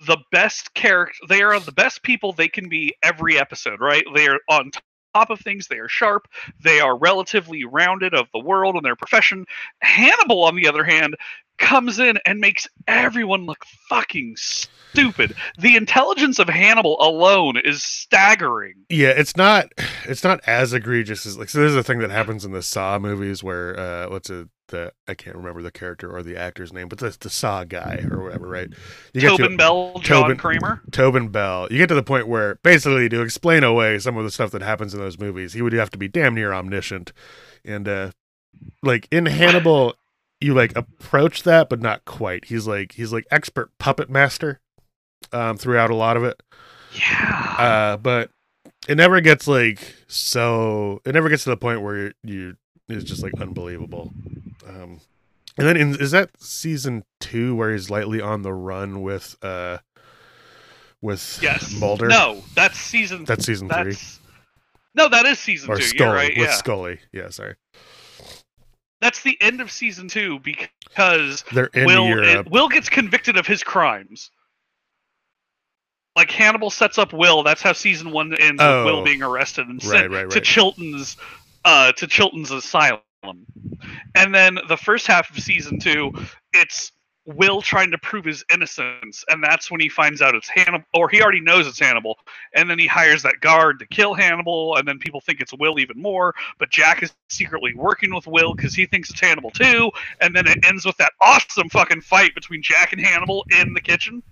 the best character. They are the best people they can be every episode, right? They are on top of things. They are sharp. They are relatively rounded of the world and their profession. Hannibal, on the other hand, comes in and makes everyone look fucking stupid. The intelligence of Hannibal alone is staggering. Yeah, it's not it's not as egregious as like so there's a thing that happens in the Saw movies where uh what's it the I can't remember the character or the actor's name, but that's the Saw guy or whatever, right? You Tobin get to, Bell, John Tobin, Kramer. Tobin Bell. You get to the point where basically to explain away some of the stuff that happens in those movies, he would have to be damn near omniscient. And uh like in Hannibal you like approach that, but not quite. He's like he's like expert puppet master um, throughout a lot of it. Yeah. Uh, but it never gets like so. It never gets to the point where you, you it's just like unbelievable. Um, and then in, is that season two where he's lightly on the run with uh with yes. Mulder? No, that's season. That's season that's, three. No, that is season or two. Scully, you're right. With yeah. Scully. Yeah. Sorry. That's the end of season two because Will, it, Will gets convicted of his crimes. Like Hannibal sets up Will. That's how season one ends oh, with Will being arrested and sent right, right, right. to Chilton's uh, to Chilton's asylum. And then the first half of season two, it's Will trying to prove his innocence, and that's when he finds out it's Hannibal, or he already knows it's Hannibal, and then he hires that guard to kill Hannibal, and then people think it's Will even more, but Jack is secretly working with Will because he thinks it's Hannibal too, and then it ends with that awesome fucking fight between Jack and Hannibal in the kitchen.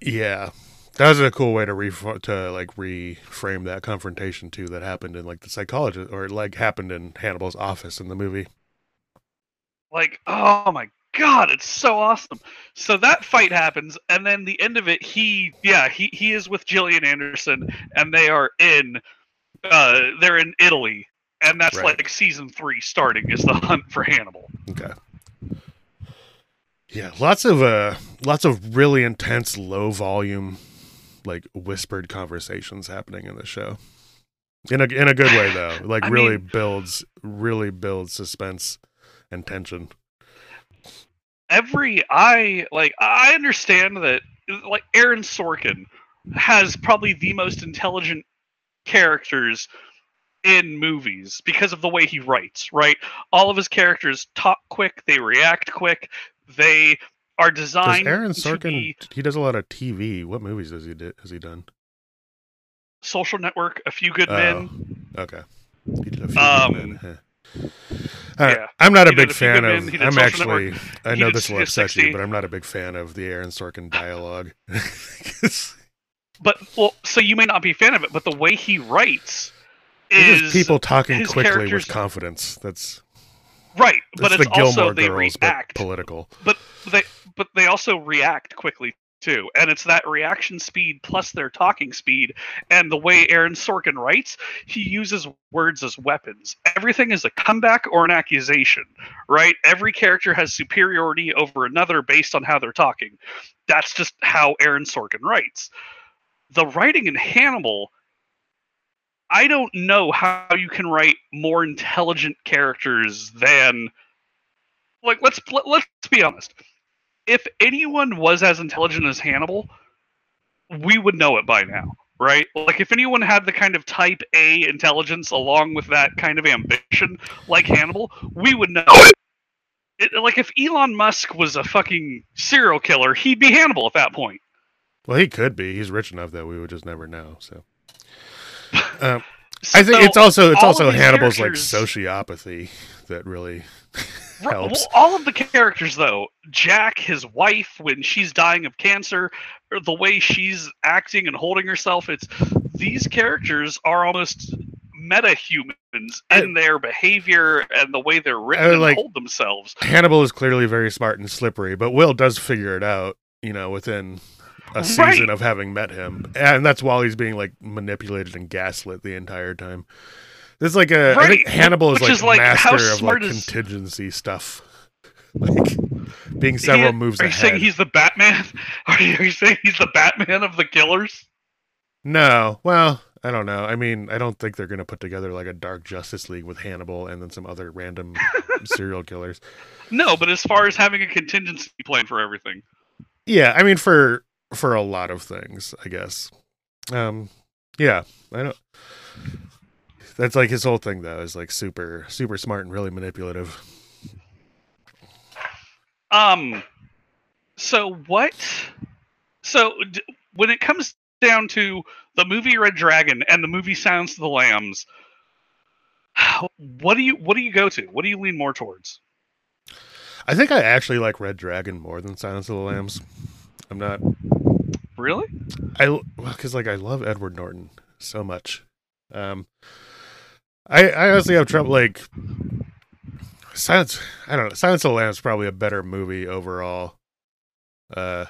Yeah, that was a cool way to re to like reframe that confrontation too that happened in like the psychologist, or like happened in Hannibal's office in the movie. Like, oh my God, it's so awesome. So that fight happens, and then the end of it, he, yeah, he, he is with Gillian Anderson, and they are in, uh, they're in Italy, and that's right. Like season three starting is the hunt for Hannibal. Okay. Yeah, lots of uh, lots of really intense, low volume, like whispered conversations happening in the show. In a in a good way though, like really mean, builds really builds suspense and tension. Every I like I understand that like Aaron Sorkin has probably the most intelligent characters in movies because of the way he writes, right? All of his characters talk quick, they react quick, they are designed. Does Aaron Sorkin to be, he does a lot of T V. What movies does he do, has he done? Social Network, A Few Good oh, Men. Okay. He did A Few um, Good Men. Huh. Uh, yeah. I'm not a he big a fan of. Men, I'm actually. Network. I know this will upset you, but I'm not a big fan of the Aaron Sorkin dialogue. But well, so you may not be a fan of it, but the way he writes is, is people talking quickly with confidence. That's right, but it's, it's the also Gilmore they Girls, react but political. But they but they also react quickly too, and it's that reaction speed plus their talking speed, and the way Aaron Sorkin writes, he uses words as weapons. Everything is a comeback or an accusation, right? Every character has superiority over another based on how they're talking. That's just how Aaron Sorkin writes. The writing in Hannibal, I don't know how you can write more intelligent characters than, like, let's let's be honest. If anyone was as intelligent as Hannibal, we would know it by now, right? Like, if anyone had the kind of type A intelligence along with that kind of ambition like Hannibal, we would know it. It, like, if Elon Musk was a fucking serial killer, he'd be Hannibal at that point. Well, he could be. He's rich enough that we would just never know, so... Um, so I think it's also it's also Hannibal's like sociopathy that really helps. Well, all of the characters though, Jack, his wife, when she's dying of cancer, or the way she's acting and holding herself, it's these characters are almost meta-humans in their behavior and the way they're written and like, hold themselves. Hannibal is clearly very smart and slippery, but Will does figure it out, you know, within a season right. of having met him, and that's while he's being like manipulated and gaslit the entire time. There's like a right. I think Hannibal is Which like, is like master of like is... contingency stuff, like being several yeah. moves are ahead. Are you saying he's the Batman? Are you, are you saying he's the Batman of the killers? No, well, I don't know. I mean, I don't think they're gonna put together like a Dark Justice League with Hannibal and then some other random serial killers. No, but as far as having a contingency plan for everything, yeah, I mean for. for a lot of things, I guess. Um, yeah, I don't. That's like his whole thing, though, is like super, super smart and really manipulative. Um, so what? So d when it comes down to the movie Red Dragon and the movie Silence of the Lambs, what do you what do you go to? What do you lean more towards? I think I actually like Red Dragon more than Silence of the Lambs. I'm not. Really? I well, because like I love Edward Norton so much. Um, I I honestly have trouble like Silence. I don't know. Silence of the Lambs is probably a better movie overall. Uh,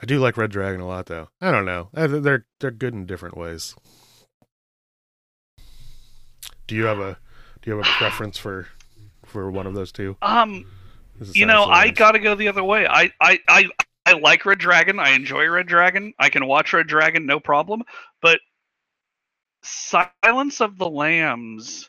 I do like Red Dragon a lot though. I don't know. They're they're good in different ways. Do you have a do you have a preference for for one of those two? Um. You know, I gotta go the other way. I, I, I, I like Red Dragon. I enjoy Red Dragon. I can watch Red Dragon, no problem. But Silence of the Lambs...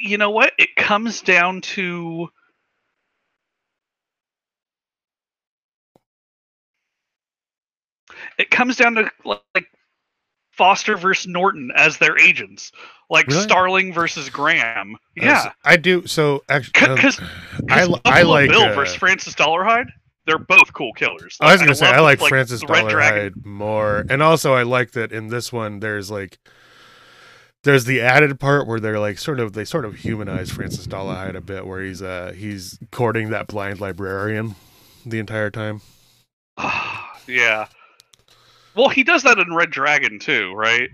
You know what? It comes down to... It comes down to, like... Foster versus Norton as their agents, like really? Starling versus Graham. Yeah, uh, I do. So actually, because uh, I, I like Bill uh, versus Francis Dollarhide. They're both cool killers. Like, I was going to say, I like, like Francis Dollarhide more. And also I like that in this one, there's like, there's the added part where they're like sort of, they sort of humanize Francis Dollarhide a bit, where he's, uh, he's courting that blind librarian the entire time. Yeah. Well, he does that in Red Dragon too, right?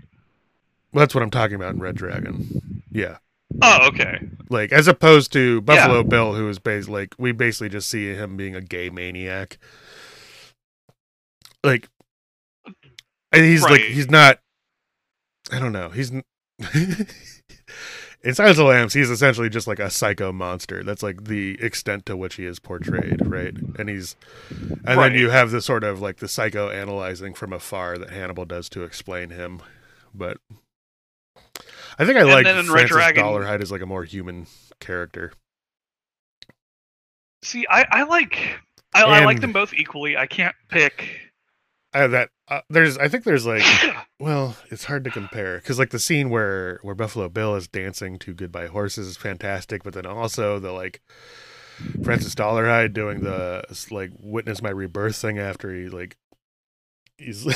Well, that's what I'm talking about in Red Dragon. Yeah. Oh, okay. Like, as opposed to Buffalo yeah. Bill, who is based, like, we basically just see him being a gay maniac. Like, and he's right. like, he's not, I don't know. He's, in Silence of the Lambs, he's essentially just like a psycho monster. That's like the extent to which he is portrayed, right? And he's, and right. then you have the sort of like the psycho analyzing from afar that Hannibal does to explain him. But I think I like Francis Dollarhide as like a more human character. See, I, I like I, I like them both equally. I can't pick. I have that uh, there's I think there's like well, it's hard to compare because like the scene where where Buffalo Bill is dancing to Goodbye Horses is fantastic, but then also the like Francis Dollarhide doing the like Witness My Rebirth thing after he like he's. Like,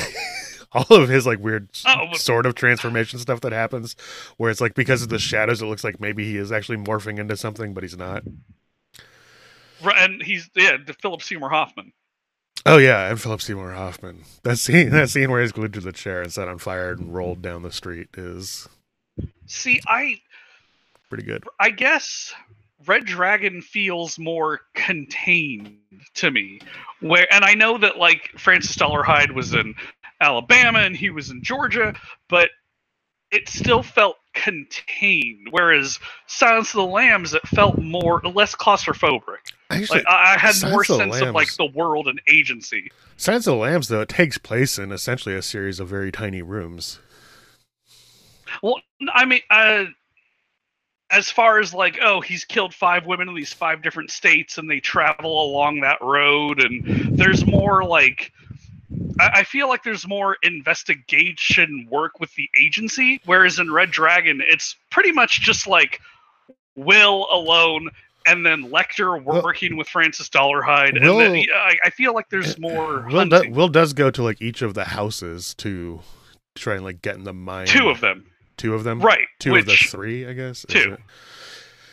all of his like weird oh. sort of transformation stuff that happens where it's like, because of the shadows, it looks like maybe he is actually morphing into something, but he's not. Right. And he's yeah, the Philip Seymour Hoffman. Oh yeah. And Philip Seymour Hoffman, that scene, that scene where he's glued to the chair and set on fire and rolled down the street is see, I pretty good. I guess Red Dragon feels more contained to me where, and I know that like Francis Dollarhide was in Alabama and he was in Georgia, but it still felt contained, whereas Silence of the Lambs, it felt more less claustrophobic. Actually, like, I had Silence more of sense Lambs, of like the world and agency. Silence of the Lambs, though, it takes place in essentially a series of very tiny rooms. Well, I mean, uh, as far as like, oh, he's killed five women in these five different states and they travel along that road, and there's more like I feel like there's more investigation work with the agency, whereas in Red Dragon, it's pretty much just like Will alone and then Lecter working well, with Francis Dollarhide. Will, and then, I, I feel like there's more Will, do, Will does go to like each of the houses to try and like get in the mind. Two of them. Two of them? Right. Two which, of the three, I guess. Two.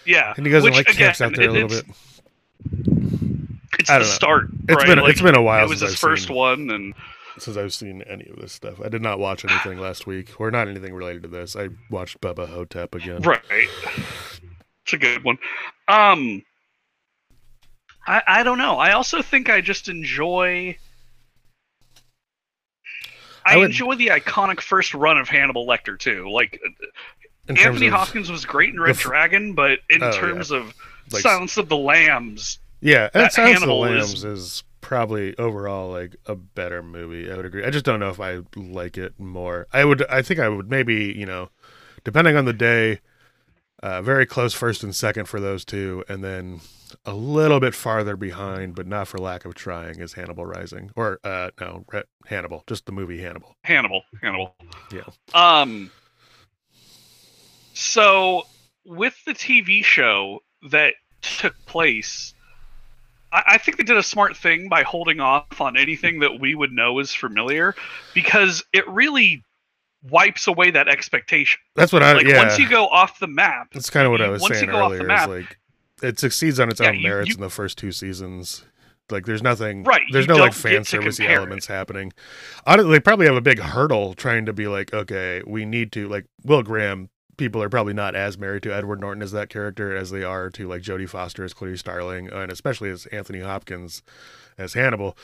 Yeah. And he goes which, and like camps again, out there a little bit. It's the know. start. It's right? been like, it's been a while. It was since his I've first seen, one, and since I've seen any of this stuff, I did not watch anything last week, or not anything related to this. I watched Bubba Hotep again. Right, it's a good one. Um, I I don't know. I also think I just enjoy. I, I would, enjoy the iconic first run of Hannibal Lecter too. Like Anthony Hopkins was great in Red if, Dragon, but in oh, terms yeah. of like, Silence of the Lambs. Yeah, and Silence of the Lambs is... is probably overall like a better movie. I would agree. I just don't know if I like it more. I would. I think I would maybe, you know, depending on the day, uh, very close first and second for those two, and then a little bit farther behind, but not for lack of trying, is Hannibal Rising or uh, no Hannibal, just the movie Hannibal. Hannibal, Hannibal. Yeah. Um. So with the T V show that took place. I think they did a smart thing by holding off on anything that we would know is familiar, because it really wipes away that expectation. That's what I like. Yeah. Once you go off the map, that's kind of what I was saying earlier. Map, like, it succeeds on its yeah, own you, merits you, in the first two seasons. Like, there's nothing. Right. There's no like fan servicey elements it. happening. Honestly, they probably have a big hurdle trying to be like, okay, we need to like Will Graham. People are probably not as married to Edward Norton as that character as they are to like Jodie Foster as Clarice Starling, and especially as Anthony Hopkins as Hannibal.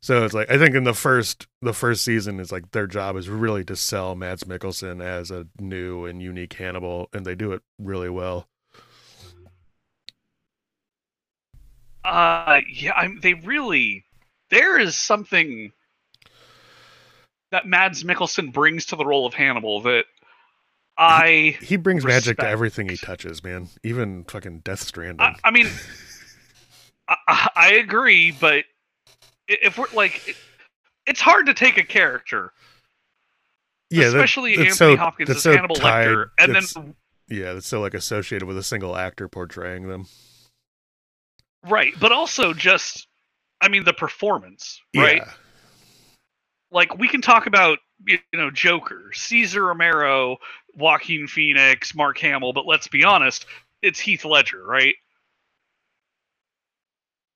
So it's like, I think in the first, the first season is like their job is really to sell Mads Mikkelsen as a new and unique Hannibal. And they do it really well. Uh, yeah, I'm, they really, there is something that Mads Mikkelsen brings to the role of Hannibal that, I he brings respect. magic to everything he touches, man. Even fucking Death Stranding. I, I mean, I, I agree, but if we're like, it, it's hard to take a character yeah, especially that, Anthony so, Hopkins as so Hannibal tied, Lecter, and then yeah, that's so like associated with a single actor portraying them, right? But also just, I mean, the performance, right? Yeah. Like we can talk about, you know, Joker, Cesar Romero, Joaquin Phoenix, Mark Hamill, but let's be honest, it's Heath Ledger, right?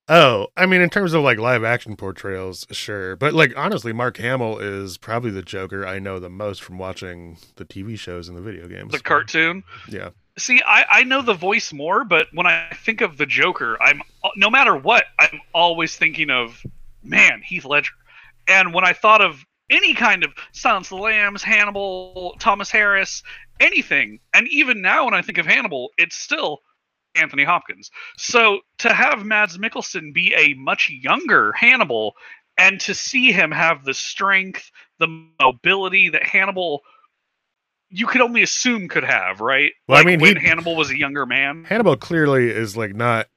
Oh, I mean, in terms of like live action portrayals, sure. But like, honestly, Mark Hamill is probably the Joker I know the most from watching the T V shows and the video games. The cartoon? Yeah. See, I, I know the voice more, but when I think of the Joker, I'm no matter what, I'm always thinking of, man, Heath Ledger. And when I thought of any kind of Silence of the Lambs, Hannibal, Thomas Harris, anything, and even now when I think of Hannibal, it's still Anthony Hopkins. So to have Mads Mikkelsen be a much younger Hannibal and to see him have the strength, the mobility that Hannibal, you could only assume could have, right? Well, like I mean, when he, Hannibal was a younger man. Hannibal clearly is like not,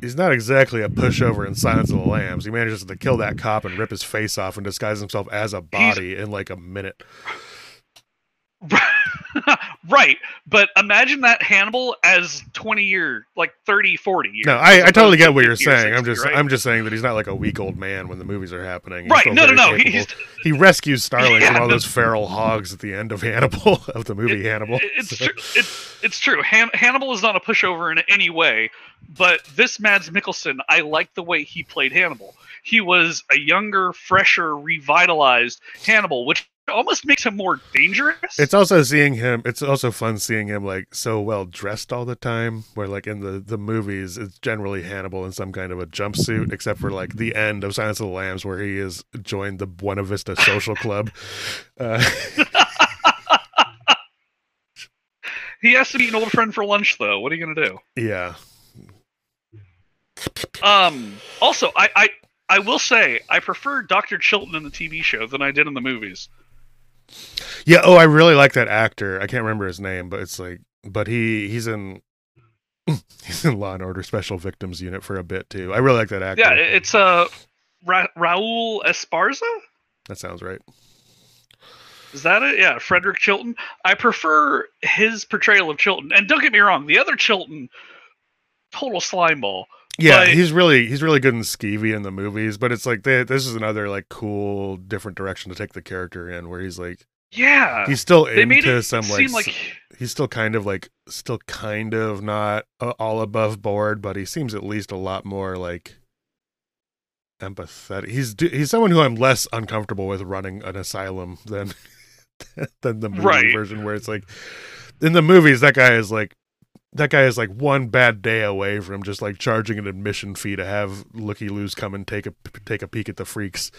he's not exactly a pushover in Silence of the Lambs. He manages to kill that cop and rip his face off and disguise himself as a body he's, in like a minute. Right, but imagine that Hannibal as twenty year, like thirty, forty years. No, I, I totally get what you're saying. I'm just, right? I'm just saying that he's not like a weak old man when the movies are happening. He's right? No, no, no. He's, he rescues Starling yeah, from all those feral hogs at the end of Hannibal, of the movie it, Hannibal. It, it's, so. true. It, it's true. Han- Hannibal is not a pushover in any way, but this Mads Mikkelsen, I like the way he played Hannibal. He was a younger, fresher, revitalized Hannibal, which almost makes him more dangerous. It's also seeing him it's also fun seeing him like so well dressed all the time, where like in the the movies it's generally Hannibal in some kind of a jumpsuit, except for like the end of Silence of the Lambs where he is joined the Buena Vista Social Club. Uh he has to meet an old friend for lunch though. What are you gonna do? Yeah. Um also I I, I will say I prefer Doctor Chilton in the T V show than I did in the movies. Yeah. Oh, I really like that actor. I can't remember his name, but it's like, but he he's in he's in Law and Order Special Victims Unit for a bit too. I really like that actor. Yeah, it's uh, Ra- Raul Esparza. That sounds right. Is that it? Yeah, Frederick Chilton. I prefer his portrayal of Chilton. And don't get me wrong, the other Chilton, total slimeball. Yeah, but he's really he's really good and skeevy in the movies, but it's like they, this is another like cool different direction to take the character in, where he's like, yeah, he's still they into made it some like, like he's still kind of like still kind of not uh, all above board, but he seems at least a lot more like empathetic. He's he's someone who I'm less uncomfortable with running an asylum than than the movie right. version, where it's like in the movies that guy is like. That guy is like one bad day away from just like charging an admission fee to have Looky Loos come and take a take a peek at the freaks.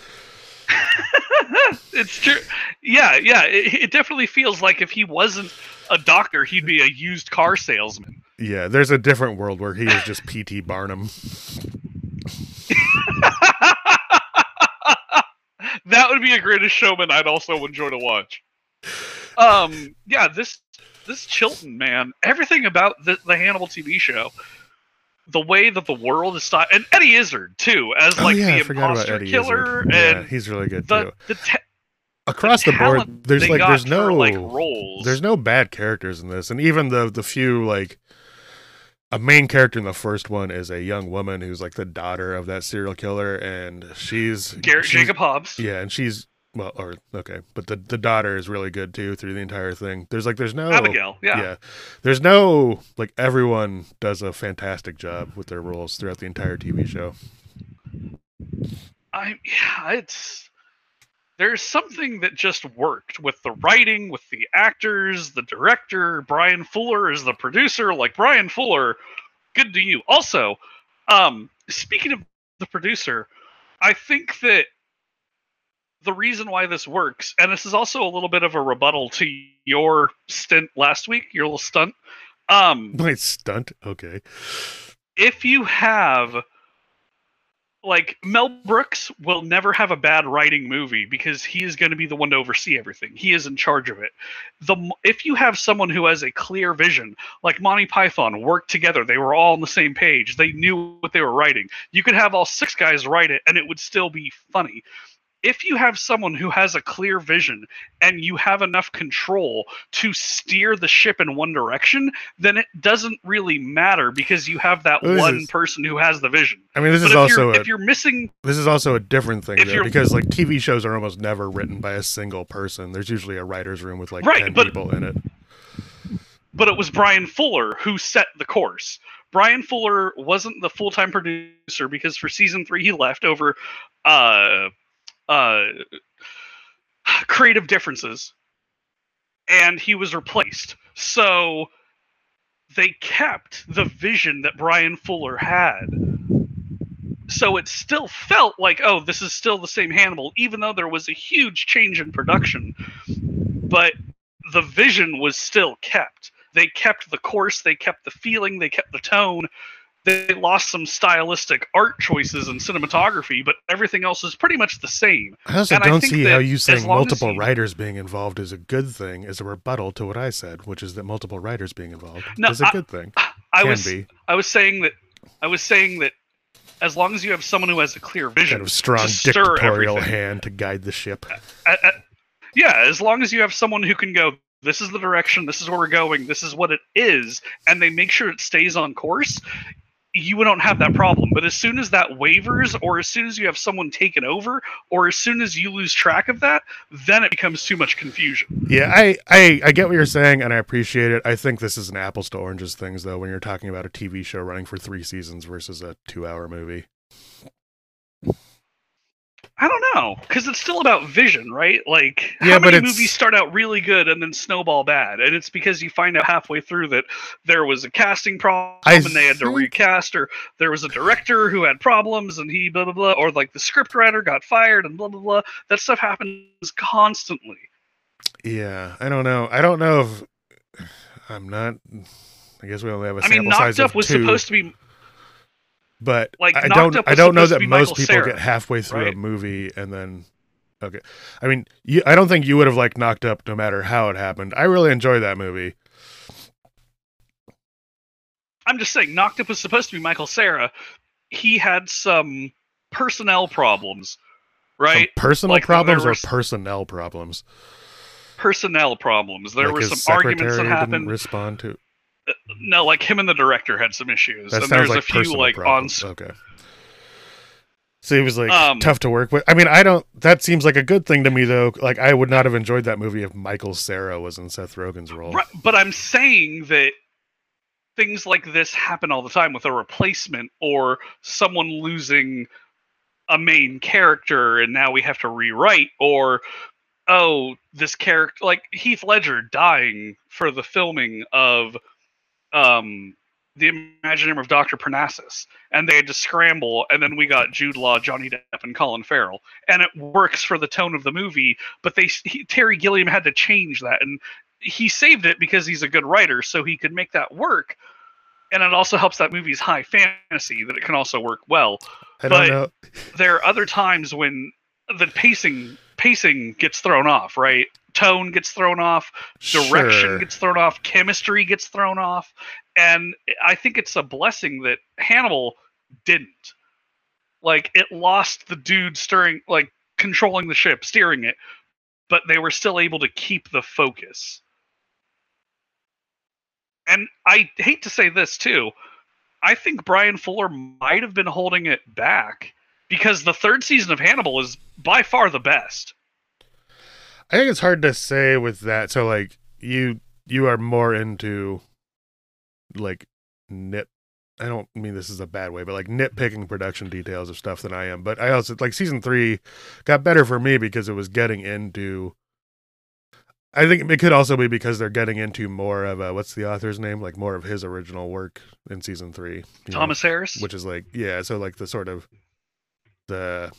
It's true. Yeah, yeah. It, it definitely feels like if he wasn't a doctor, he'd be a used car salesman. Yeah, there's a different world where he is just P T Barnum. That would be a Greatest Showman I'd also enjoy to watch. Um. Yeah. This. This Chilton, man, everything about the, the Hannibal T V show, the way that the world is styled, and Eddie Izzard too, as like oh, yeah, the imposter killer, yeah, and he's really good the, too. The te- Across the, the board, there's like there's no for, like, roles. There's no bad characters in this, and even the the few like a main character in the first one is a young woman who's like the daughter of that serial killer, and she's Garrett she's, Jacob Hobbs. Yeah, and she's. Well, or okay, but the, the daughter is really good too through the entire thing. There's like there's no Abigail, yeah. yeah, there's no like everyone does a fantastic job with their roles throughout the entire T V show. I yeah, it's there's something that just worked with the writing, with the actors, the director. Brian Fuller is the producer. Like Brian Fuller, good to you. Also, um, speaking of the producer, I think that. The reason why this works, and this is also a little bit of a rebuttal to your stint last week, your little stunt. Um, My stunt? Okay. If you have, like, Mel Brooks will never have a bad writing movie because he is going to be the one to oversee everything. He is in charge of it. The If you have someone who has a clear vision, like Monty Python worked together, they were all on the same page, they knew what they were writing. You could have all six guys write it, and it would still be funny. if you have someone who has a clear vision and you have enough control to steer the ship in one direction, then it doesn't really matter because you have that well, one is, person who has the vision. I mean, this but is if also you're, a, if you're missing. This is also a different thing though, because like T V shows are almost never written by a single person. There's usually a writer's room with like right, ten but, people in it. But it was Brian Fuller who set the course. Brian Fuller wasn't the full-time producer because for season three, he left over uh, uh, creative differences and he was replaced. So they kept the vision that Brian Fuller had. So it still felt like, oh, this is still the same Hannibal, even though there was a huge change in production, but the vision was still kept. They kept the course, they kept the feeling, they kept the tone. They lost some stylistic art choices and cinematography, but everything else is pretty much the same. I also and don't I think see how you saying multiple you... writers being involved is a good thing is a rebuttal to what I said, which is that multiple writers being involved no, is a I, good thing. I Can was be. I was saying that I was saying that as long as you have someone who has a clear vision, kind of strong dictatorial hand to guide the ship. I, I, yeah, as long as you have someone who can go, this is the direction, this is where we're going, this is what it is, and they make sure it stays on course, you don't have that problem. But as soon as that wavers, or as soon as you have someone taken over, or as soon as you lose track of that, then it becomes too much confusion. Yeah, I, I, I get what you're saying, and I appreciate it. I think this is an apples to oranges thing, though, when you're talking about a T V show running for three seasons versus a two-hour movie. I don't know, because it's still about vision, right? Like, yeah, how many movies start out really good and then snowball bad? And it's because you find out halfway through that there was a casting problem I and they had to think... recast, or there was a director who had problems and he blah, blah, blah, or like the scriptwriter got fired and blah, blah, blah. That stuff happens constantly. Yeah, I don't know. I don't know if... I'm not... I guess we only have a sample I mean, size of two. Knocked Up was supposed to be... But like, I don't I don't know that most people Cera, get halfway through right? a movie and then okay. I mean, you, I don't think you would have like Knocked Up no matter how it happened. I really enjoyed that movie. I'm just saying Knocked Up was supposed to be Michael Cera. He had some personnel problems, right? Some personal like, problems or personnel problems? Personnel problems. There like were some arguments that happened. Didn't respond to No, like him and the director had some issues. That and there's like a few like problems. on Okay. So he was like um, tough to work with. I mean, I don't that seems like a good thing to me though. Like I would not have enjoyed that movie if Michael Cera was in Seth Rogen's role. Right, but I'm saying that things like this happen all the time with a replacement or someone losing a main character and now we have to rewrite, or oh, this character like Heath Ledger dying for the filming of Um, the Imaginarium of Doctor Parnassus, and they had to scramble, and then we got Jude Law, Johnny Depp, and Colin Farrell, and it works for the tone of the movie. But they he, Terry Gilliam had to change that, and he saved it because he's a good writer, so he could make that work. And it also helps that movie's high fantasy that it can also work well. I don't know. There are other times when the pacing pacing gets thrown off, right? Tone gets thrown off, direction sure. gets thrown off, chemistry gets thrown off, and I think it's a blessing that Hannibal didn't. Like, it lost the dude steering, like, controlling the ship, steering it, but they were still able to keep the focus. And I hate to say this, too, I think Brian Fuller might have been holding it back, because the third season of Hannibal is by far the best. I think it's hard to say with that. So like you, you are more into like nit. I don't mean this is a bad way, but like nitpicking production details of stuff than I am. But I also like season three got better for me because it was getting into, I think it could also be because they're getting into more of a, what's the author's name? Like more of his original work in season three, Thomas know, Harris, which is like, yeah. So like the sort of the,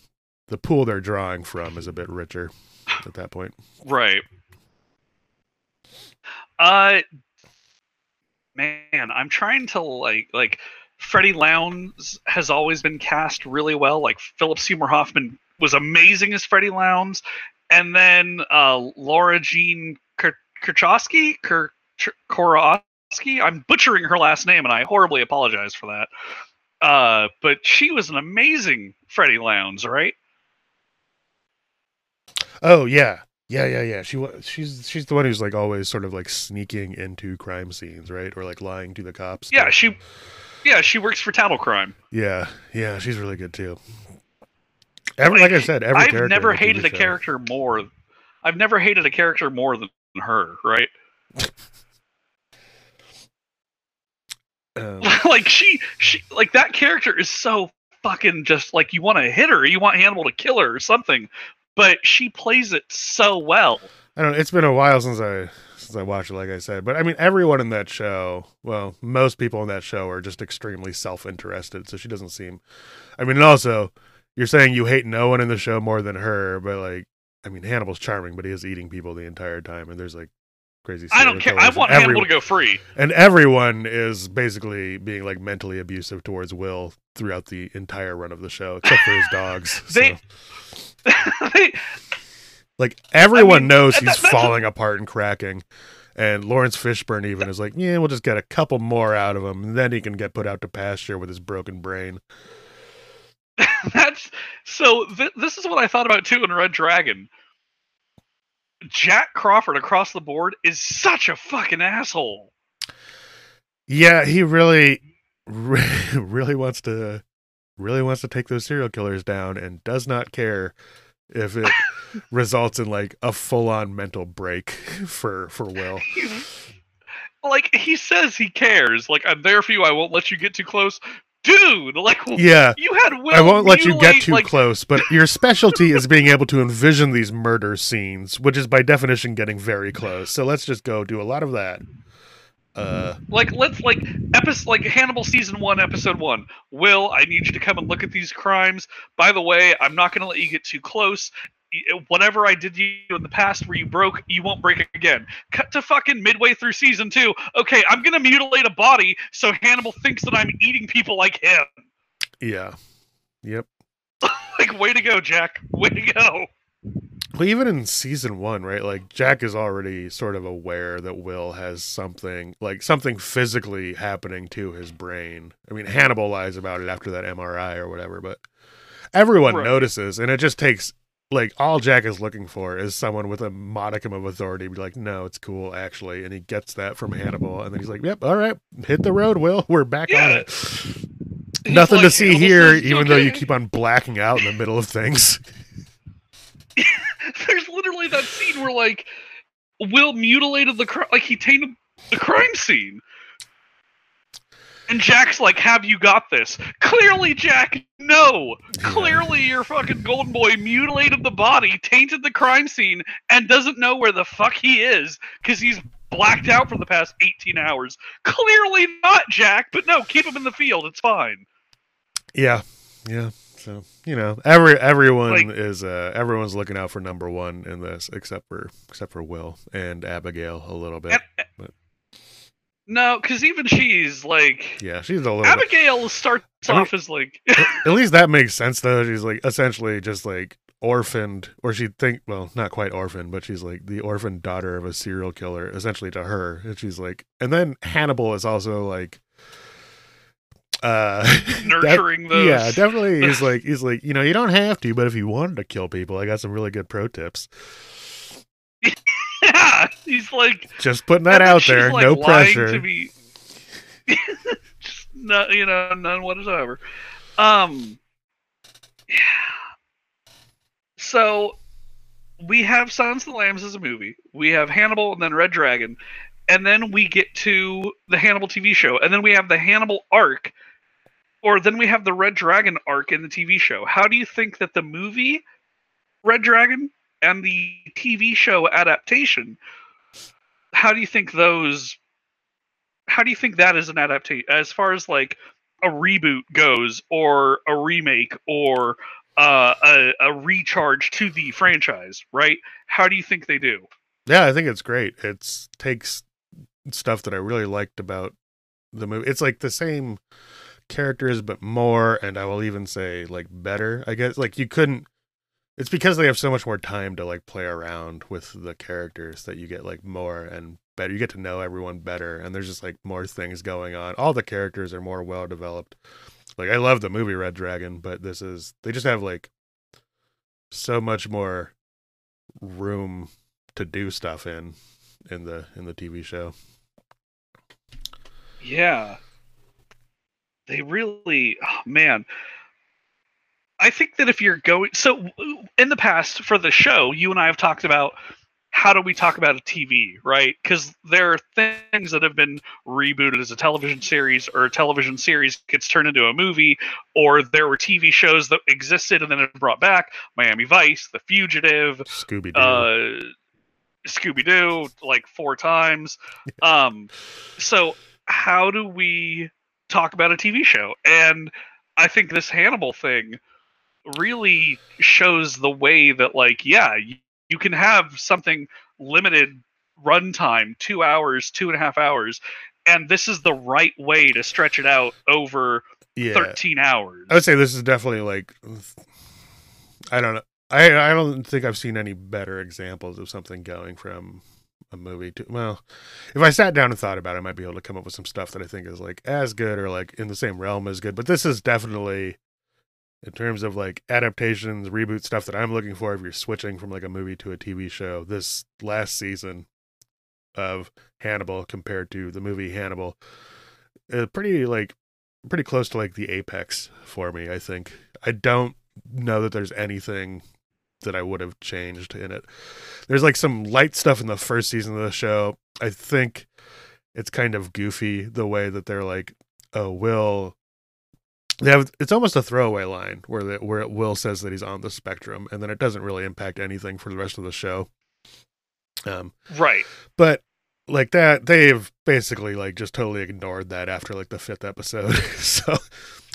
the pool they're drawing from is a bit richer at that point. Right. Uh, man, I'm trying to like, like Freddie Lowndes has always been cast really well. Like Philip Seymour Hoffman was amazing as Freddie Lowndes. And then uh, Laura Jean Kurchowski, Kurowski, I'm butchering her last name and I horribly apologize for that. Uh, but she was an amazing Freddie Lowndes, right? Oh yeah, yeah, yeah, yeah. She wa- she's she's the one who's like always sort of like sneaking into crime scenes, right, or like lying to the cops. Yeah, she, yeah, she works for Tattle Crime. Yeah, yeah, she's really good too. Every, like I said, every I've character. I've never hated a show. character more. I've never hated a character more than her, right? um, like she, she, like that character is so fucking just like you want to hit her, you want Hannibal to kill her or something, but she plays it so well. I don't know. It's been a while since I since I watched it, like I said, but I mean, everyone in that show, well, most people in that show are just extremely self-interested, so she doesn't seem. I mean, and also, you're saying you hate no one in the show more than her, but like. I mean, Hannibal's charming, but he is eating people the entire time, and there's like crazy. I don't care. I want everyone, Hannibal to go free. And everyone is basically being like mentally abusive towards Will throughout the entire run of the show, except for his dogs. they, so. they, like everyone I mean, knows he's that, falling apart and cracking, and Lawrence Fishburne even that, is like, yeah, we'll just get a couple more out of him, and then he can get put out to pasture with his broken brain. That's so. Th- this is what I thought about too in Red Dragon. Jack Crawford across the board is such a fucking asshole. Yeah, he really, really, really wants to, really wants to take those serial killers down, and does not care if it results in like a full-on mental break for for Will. Like he says, he cares. Like, I'm there for you. I won't let you get too close. Dude, like, yeah, you had Will I won't let mutilate, you get too like... close, but your specialty is being able to envision these murder scenes, which is by definition getting very close. So let's just go do a lot of that. Uh, like, let's, like, episode, like Hannibal season one, episode one. Will, I need you to come and look at these crimes. By the way, I'm not going to let you get too close. Whatever I did to you in the past where you broke, you won't break again. Cut to fucking midway through season two. Okay, I'm going to mutilate a body so Hannibal thinks that I'm eating people like him. Yeah. Yep. Like, way to go, Jack. Way to go. Well, even in season one, right, like, Jack is already sort of aware that Will has something, like, something physically happening to his brain. I mean, Hannibal lies about it after that M R I or whatever, but everyone right. notices, and it just takes... Like, all Jack is looking for is someone with a modicum of authority be like, no, it's cool, actually. And he gets that from Hannibal. And then he's like, yep, all right, hit the road, Will. We're back yeah. on it. He's Nothing like, to see here, even okay. though you keep on blacking out in the middle of things. There's literally that scene where, like, Will mutilated the crime. Like, he tainted the crime scene. And Jack's like, have you got this? Clearly, Jack, no. Yeah. Clearly, your fucking golden boy mutilated the body, tainted the crime scene, and doesn't know where the fuck he is because he's blacked out for the past eighteen hours. Clearly not, Jack, but no, keep him in the field. It's fine. Yeah, yeah. So, you know, every everyone like, is uh, everyone's looking out for number one in this, except for except for Will and Abigail a little bit. And, but. No, because even she's like... Yeah, she's a little... Abigail bit... starts I mean, off as like... At least that makes sense, though. She's like essentially just like orphaned, or she'd think... Well, not quite orphaned, but she's like the orphaned daughter of a serial killer, essentially to her. And she's like... And then Hannibal is also like... Uh, Nurturing that, those. Yeah, definitely. He's like, he's like, you know, you don't have to, but if you wanted to kill people, I got some really good pro tips. Yeah, he's like just putting that out there. Like no pressure. To be... just not, you know, none whatsoever. Um, yeah. So we have Silence of the Lambs as a movie. We have Hannibal, and then Red Dragon, and then we get to the Hannibal T V show, and then we have the Hannibal arc, or then we have the Red Dragon arc in the T V show. How do you think that the movie Red Dragon? And the T V show adaptation. How do you think those? How do you think that is an adaptation as far as like a reboot goes, or a remake, or uh, a, a recharge to the franchise? Right? How do you think they do? Yeah, I think it's great. It takes stuff that I really liked about the movie. It's like the same characters, but more, and I will even say like better. I guess like you couldn't. It's because they have so much more time to like play around with the characters that you get like more and better. You get to know everyone better, and there's just like more things going on. All the characters are more well developed. Like I love the movie Red Dragon, but this is they just have like so much more room to do stuff in in the in the T V show. Yeah. They really, oh, man. I think that if you're going, so in the past for the show, you and I have talked about how do we talk about a T V, right? Because there are things that have been rebooted as a television series, or a television series gets turned into a movie, or there were T V shows that existed and then it brought back. Miami Vice, The Fugitive, Scooby-Doo, uh, Scooby-Doo, like four times. Um, so how do we talk about a T V show? And I think this Hannibal thing really shows the way that, like, yeah, you, you can have something limited runtime, two hours, two and a half hours, and this is the right way to stretch it out over yeah. thirteen hours. I would say this is definitely like, I don't know, I I don't think I've seen any better examples of something going from a movie to, well, if I sat down and thought about it, I might be able to come up with some stuff that I think is like as good or like in the same realm as good. But this is definitely, in terms of like adaptations, reboot stuff that I'm looking for, if you're switching from like a movie to a T V show, this last season of Hannibal compared to the movie Hannibal, uh, pretty like pretty close to like the apex for me. I think I don't know that there's anything that I would have changed in it. There's like some light stuff in the first season of the show. I think it's kind of goofy the way that they're like, oh, Will. They have, it's almost a throwaway line where the, where Will says that he's on the spectrum, and then it doesn't really impact anything for the rest of the show. Um, right. But like that, they've basically like just totally ignored that after like the fifth episode. So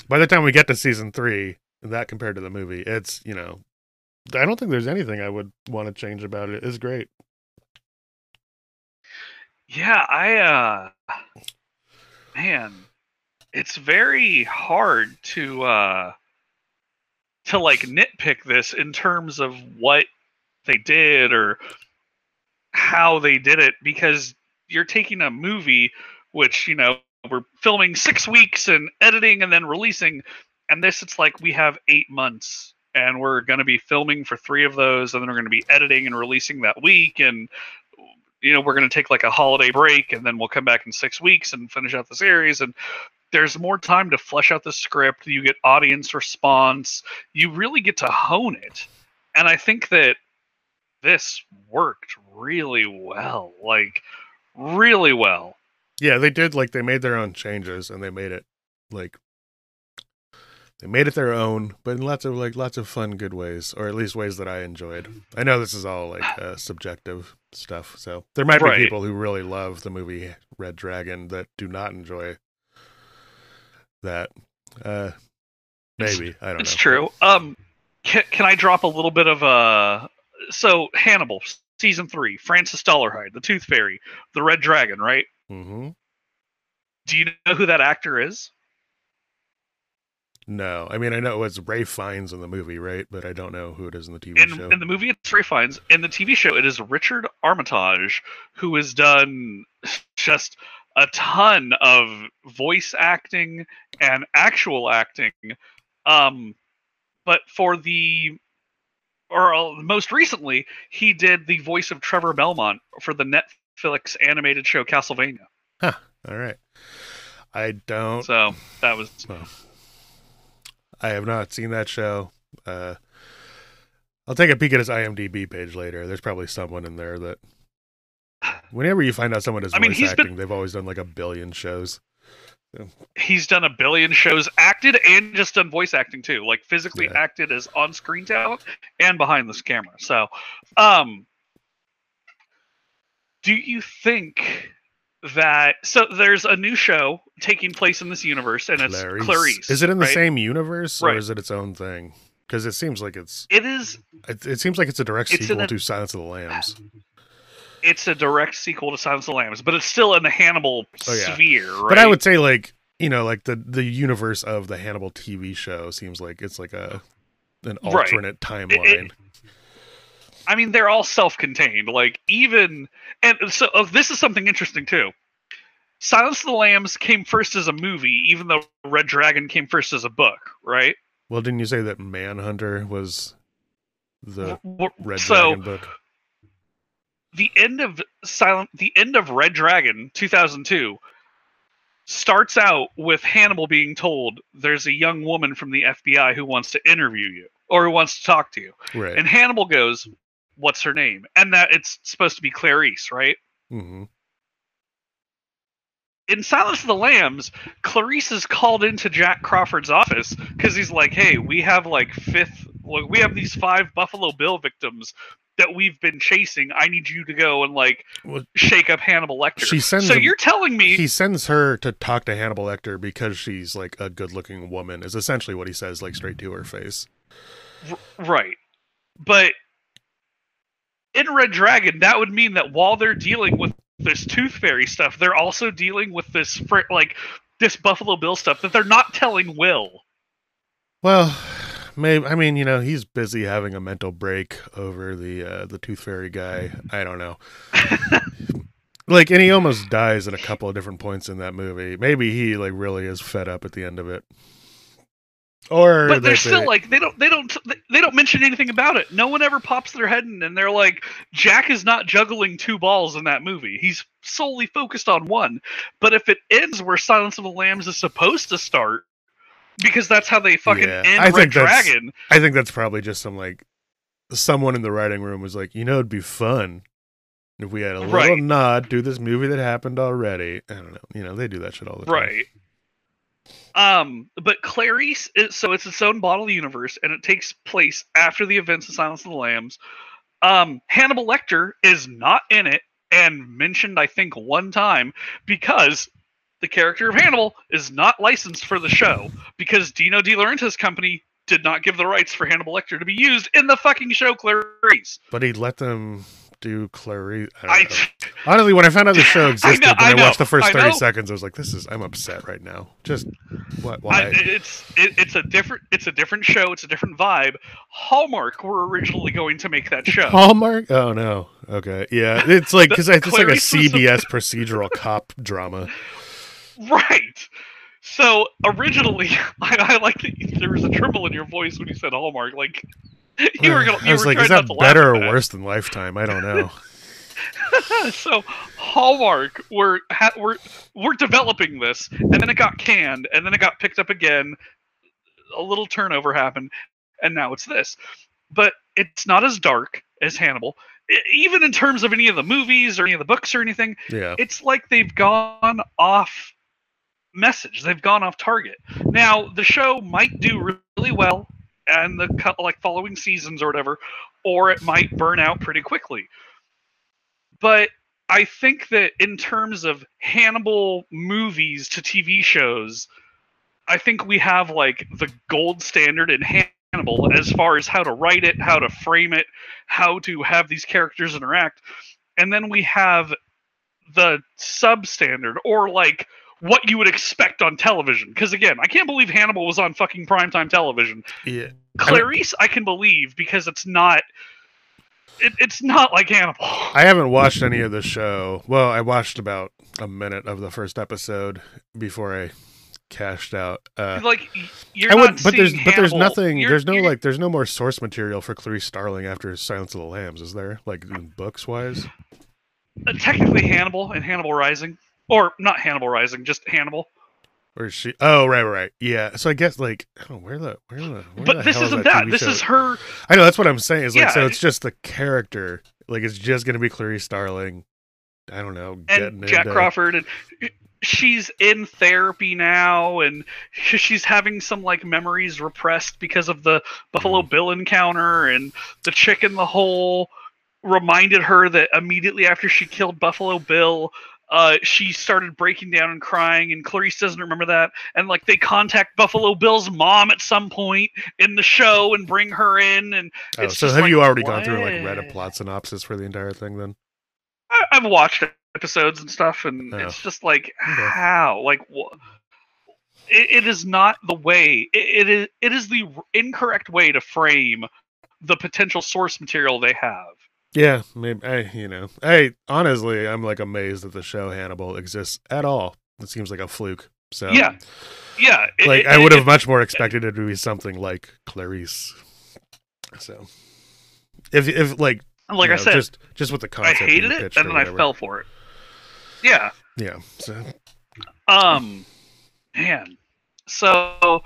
by the time we get to season three, that compared to the movie, it's, you know, I don't think there's anything I would want to change about it. It's great. Yeah, I, uh, man, it's very hard to uh to like nitpick this in terms of what they did or how they did it, because you're taking a movie which, you know, we're filming six weeks and editing and then releasing, and this, it's like we have eight months and we're going to be filming for three of those and then we're going to be editing and releasing that week, and you know, we're going to take like a holiday break and then we'll come back in six weeks and finish out the series. And there's more time to flesh out the script. You get audience response. You really get to hone it. And I think that this worked really well, like really well. Yeah, they did. Like they made their own changes and they made it like, they made it their own, but in lots of like lots of fun, good ways, or at least ways that I enjoyed. I know this is all like uh, subjective stuff, so there might right. be people who really love the movie Red Dragon that do not enjoy that. Uh, maybe it's, I don't. It's know. It's true. Um, can, can I drop a little bit of uh? So Hannibal season three, Frances Dollarhide, the Tooth Fairy, the Red Dragon, right? Mm-hmm. Do you know who that actor is? No, I mean, I know it's Ralph Fiennes in the movie, right? But I don't know who it is in the T V in, show. In the movie, it's Ralph Fiennes. In the T V show, it is Richard Armitage, who has done just a ton of voice acting and actual acting. Um, but for the, or most recently, he did the voice of Trevor Belmont for the Netflix animated show Castlevania. Huh. All right. I don't. So that was. Well. I have not seen that show. Uh, I'll take a peek at his I M D B page later. There's probably someone in there that, whenever you find out someone is voice I mean, acting, been, they've always done like a billion shows. So. He's done a billion shows, acted and just done voice acting too, like physically yeah. acted as on-screen talent and behind this camera. So, um, do you think that, so there's a new show taking place in this universe, and it's Clarice. Clarice is it in the right? same universe, or right. is it its own thing? Because it seems like it's it is. It, it seems like it's a direct it's sequel a, to Silence of the Lambs. It's a direct sequel to Silence of the Lambs, but it's still in the Hannibal oh, yeah. sphere. Right? But I would say, like, you know, like the the universe of the Hannibal T V show seems like it's like a an alternate right. timeline. It, it, I mean, they're all self-contained, like even, and so oh, this is something interesting too. Silence of the Lambs came first as a movie, even though Red Dragon came first as a book, right? Well, didn't you say that Manhunter was the well, Red so, Dragon book? the end of Silent, the end of Red Dragon two thousand two starts out with Hannibal being told there's a young woman from the F B I who wants to interview you or who wants to talk to you. Right. And Hannibal goes, "What's her name?" And that it's supposed to be Clarice, right? Mm-hmm. In Silence of the Lambs, Clarice is called into Jack Crawford's office because he's like, "Hey, we have like fifth, we have these five Buffalo Bill victims that we've been chasing. I need you to go and like well, shake up Hannibal Lecter." She sends so him, you're telling me he sends her to talk to Hannibal Lecter because she's like a good-looking woman is essentially what he says, like straight to her face. R- right, but in Red Dragon, that would mean that while they're dealing with this Tooth Fairy stuff, they're also dealing with this fr- like this Buffalo Bill stuff that they're not telling Will. Well. Maybe I mean you know he's busy having a mental break over the uh, the Tooth Fairy guy. I don't know. Like, and he almost dies at a couple of different points in that movie. Maybe he like really is fed up at the end of it. Or but they're still it. like they don't they don't they don't mention anything about it. No one ever pops their head in, and they're like, Jack is not juggling two balls in that movie. He's solely focused on one. But if it ends where Silence of the Lambs is supposed to start. Because that's how they fucking yeah, end I Red think Dragon. I think that's probably just some like someone in the writing room was like, you know, it'd be fun if we had a right. little nod to this movie that happened already. I don't know. You know, they do that shit all the right. time. Right. Um, but Clarice, is, so it's its own bottle universe, and it takes place after the events of Silence of the Lambs. Um, Hannibal Lecter is not in it and mentioned, I think, one time because. The character of Hannibal is not licensed for the show because Dino De Laurentiis' company did not give the rights for Hannibal Lecter to be used in the fucking show Clarice. But he let them do Clarice. I don't I, know. Honestly, when I found out the show existed, I know, when I, I know, watched the first I thirty know. seconds, I was like, "This is I'm upset right now." Just what? Why? I, it's it, it's a different it's a different show. It's a different vibe. Hallmark were originally going to make that show. Hallmark? Oh no. Okay. Yeah. It's like because it's like a C B S a... procedural cop drama. Right. So originally, I, I like that there was a tremble in your voice when you said Hallmark. Like you were. Gonna, you I was were like, is that better or worse than Lifetime? I don't know. So Hallmark were ha, were we're developing this, and then it got canned, and then it got picked up again. A little turnover happened, and now it's this. But it's not as dark as Hannibal. Even in terms of any of the movies or any of the books or anything, yeah. It's like they've gone off message. They've gone off target. Now, the show might do really well and the like following seasons or whatever, or it might burn out pretty quickly. But I think that in terms of Hannibal movies to T V shows, I think we have like the gold standard in Hannibal. Hannibal as far as how to write it, how to frame it, how to have these characters interact. And then we have the substandard or like what you would expect on television. Because again, I can't believe Hannibal was on fucking primetime television. Yeah. Clarice, I, I can believe because it's not it, it's not like Hannibal. I haven't watched any of the show. Well, I watched about a minute of the first episode before I cashed out. Uh, like you're I not would, but there's Hannibal. But there's nothing. You're, there's no like. There's no more source material for Clarice Starling after Silence of the Lambs, is there? Like in books wise. Uh, technically, Hannibal and Hannibal Rising, or not Hannibal Rising, just Hannibal. Or is she? Oh, right, right, yeah. So I guess like, oh, where the where the. Where but the this hell isn't is that. that. This show? Is her. I know that's what I'm saying. Is like yeah, so. It's just the character. Like it's just gonna be Clarice Starling. I don't know. And Jack into... Crawford and. She's in therapy now, and she's having some like memories repressed because of the Buffalo Bill encounter, and the chick in the hole reminded her that immediately after she killed Buffalo Bill, uh, she started breaking down and crying, and Clarice doesn't remember that, and like they contact Buffalo Bill's mom at some point in the show and bring her in, and oh, it's so just have like, you already what? gone through like read a plot synopsis for the entire thing then? I- I've watched it. Episodes and stuff, and oh. It's just like okay. how, like, wh- it, it is not the way. It, it is. It is the incorrect way to frame the potential source material they have. Yeah, maybe. I, you know, I honestly, I'm like amazed that the show Hannibal exists at all. It seems like a fluke. So yeah, yeah. It, like it, I would have much more expected it to be something like Clarice. So if if like. Like you know, I said, just just with the concept, I hated it, and then I fell for it. Yeah. Yeah. So. Um, man. So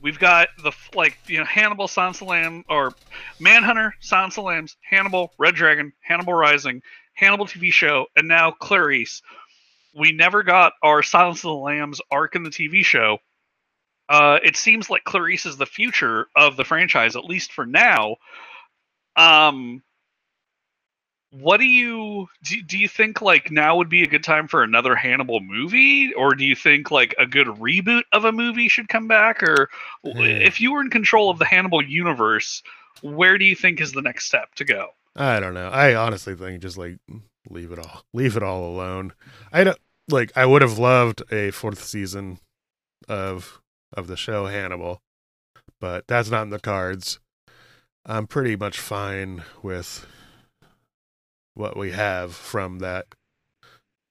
we've got the like you know Hannibal, Silence of the Lambs, or Manhunter, Silence of the Lambs, Hannibal, Red Dragon, Hannibal Rising, Hannibal T V show, and now Clarice. We never got our Silence of the Lambs arc in the T V show. Uh, it seems like Clarice is the future of the franchise, at least for now. Um, what do you do? Do you think like now would be a good time for another Hannibal movie, or do you think like a good reboot of a movie should come back? Or yeah. if you were in control of the Hannibal universe, where do you think is the next step to go? I don't know. I honestly think just like leave it all, leave it all alone. I don't like. I would have loved a fourth season of of the show Hannibal, but that's not in the cards. I'm pretty much fine with what we have from that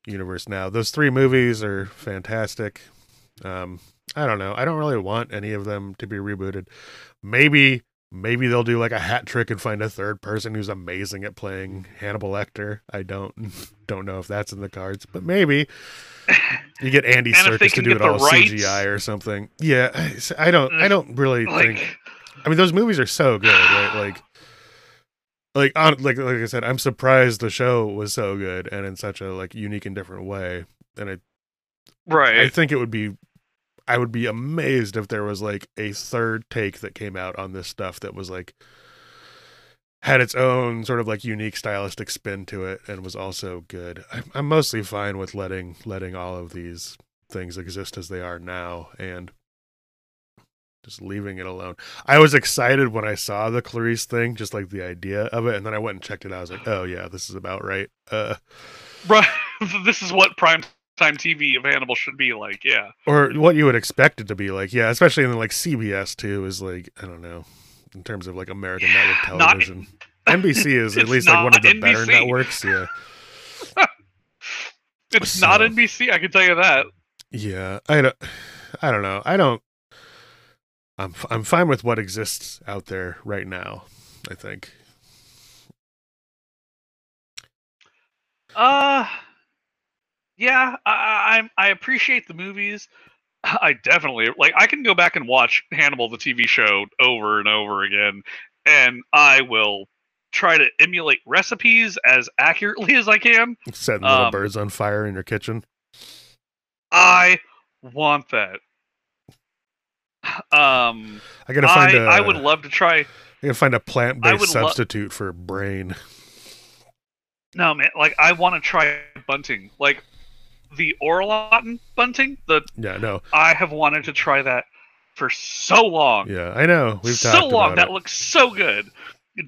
universe now. Those three movies are fantastic. Um, I don't know. I don't really want any of them to be rebooted. Maybe, maybe they'll do like a hat trick and find a third person who's amazing at playing Hannibal Lecter. I don't don't know if that's in the cards, but maybe you get Andy Serkis to do it all rights. C G I or something. Yeah, I don't. I don't really like, think. I mean, those movies are so good, right? Like. Like, like, like I said, I'm surprised the show was so good and in such a like unique and different way. And I, right, I think it would be, I would be amazed if there was like a third take that came out on this stuff that was like had its own sort of like unique stylistic spin to it and was also good. I'm, I'm mostly fine with letting letting all of these things exist as they are now and just leaving it alone. I was excited when I saw the Clarice thing, just like the idea of it, and then I went and checked it out. I was like, oh yeah, this is about right. Uh, right. This is what prime time T V of Hannibal should be like, yeah. Or what you would expect it to be like, yeah, especially in like C B S too is like, I don't know, in terms of like American yeah, network television. Not, N B C is at least like one of the N B C. Better networks, yeah. It's so, not N B C, I can tell you that. Yeah, I don't, I don't know. I don't I'm f- I'm fine with what exists out there right now, I think. Uh, yeah, I, I I appreciate the movies. I definitely like. I can go back and watch Hannibal the T V show over and over again, and I will try to emulate recipes as accurately as I can. Setting little um, birds on fire in your kitchen. I want that. Um, I gotta find. I, a, I would love to try. I gotta find a plant-based substitute lo- for brain. No man, like I want to try bunting, like the Orlotten bunting. The yeah, no, I have wanted to try that for so long. Yeah, I know. We've so talked long about that it. Looks so good.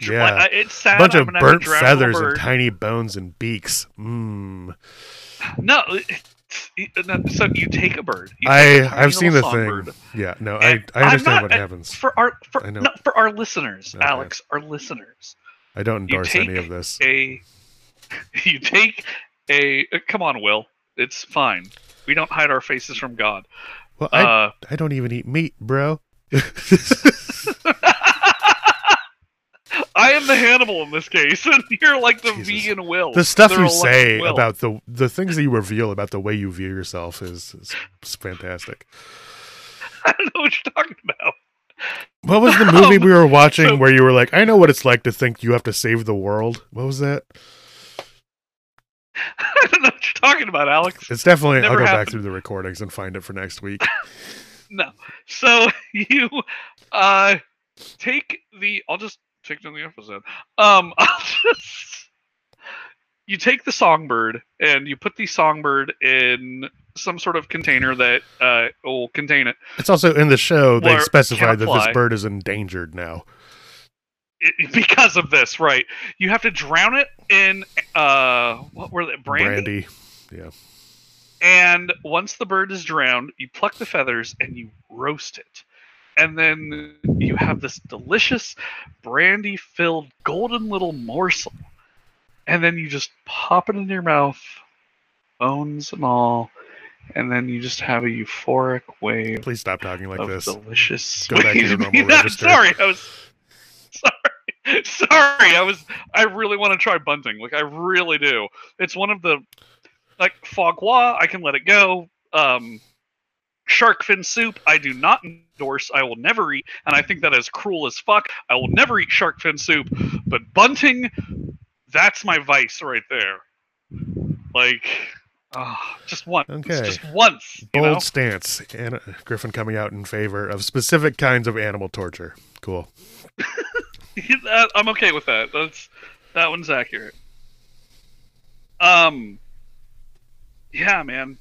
Yeah, like, it's sad. A bunch I'm of burnt feathers and tiny bones and beaks. Mmm. No. So you take a bird. Take I a I've seen the thing. Bird. Yeah, no, I, I understand not, what happens for our for I know. Not for our listeners, okay. Alex, our listeners. I don't endorse any of this. A, you take a come on, Will. It's fine. We don't hide our faces from God. Well, I uh, I don't even eat meat, bro. I am the Hannibal in this case, and you're like the Jesus. Vegan Will. The stuff They're you say Will. About the the things that you reveal about the way you view yourself is, is, is fantastic. I don't know what you're talking about. What was the movie um, we were watching so, where you were like, I know what it's like to think you have to save the world? What was that? I don't know what you're talking about, Alex. It's definitely, Never I'll go happened. Back through the recordings and find it for next week. No. So you uh, take the, I'll just, Picked on the episode. Um, I'll just, you take the songbird and you put the songbird in some sort of container that uh, will contain it. It's also in the show they specify that this bird is endangered now. It, because of this, right? You have to drown it in uh, what were they? Brandy. Brandy. Yeah. And once the bird is drowned, you pluck the feathers and you roast it. And then you have this delicious brandy-filled golden little morsel. And then you just pop it in your mouth, bones and all. And then you just have a euphoric wave. Please stop talking like this. Delicious. Go back to your normal register. Sorry, I was sorry. sorry. I was. I really want to try bunting. Like I really do. It's one of the like foie gras. I can let it go. Um, shark fin soup. I do not endorse. I will never eat. And I think that is cruel as fuck. I will never eat shark fin soup. But bunting, that's my vice right there. Like. Oh, just once. Okay. Just once. Bold know? stance. Anna, Griffin coming out in favor of specific kinds of animal torture. Cool. I'm okay with that. That's that one's accurate. Um. Yeah, man.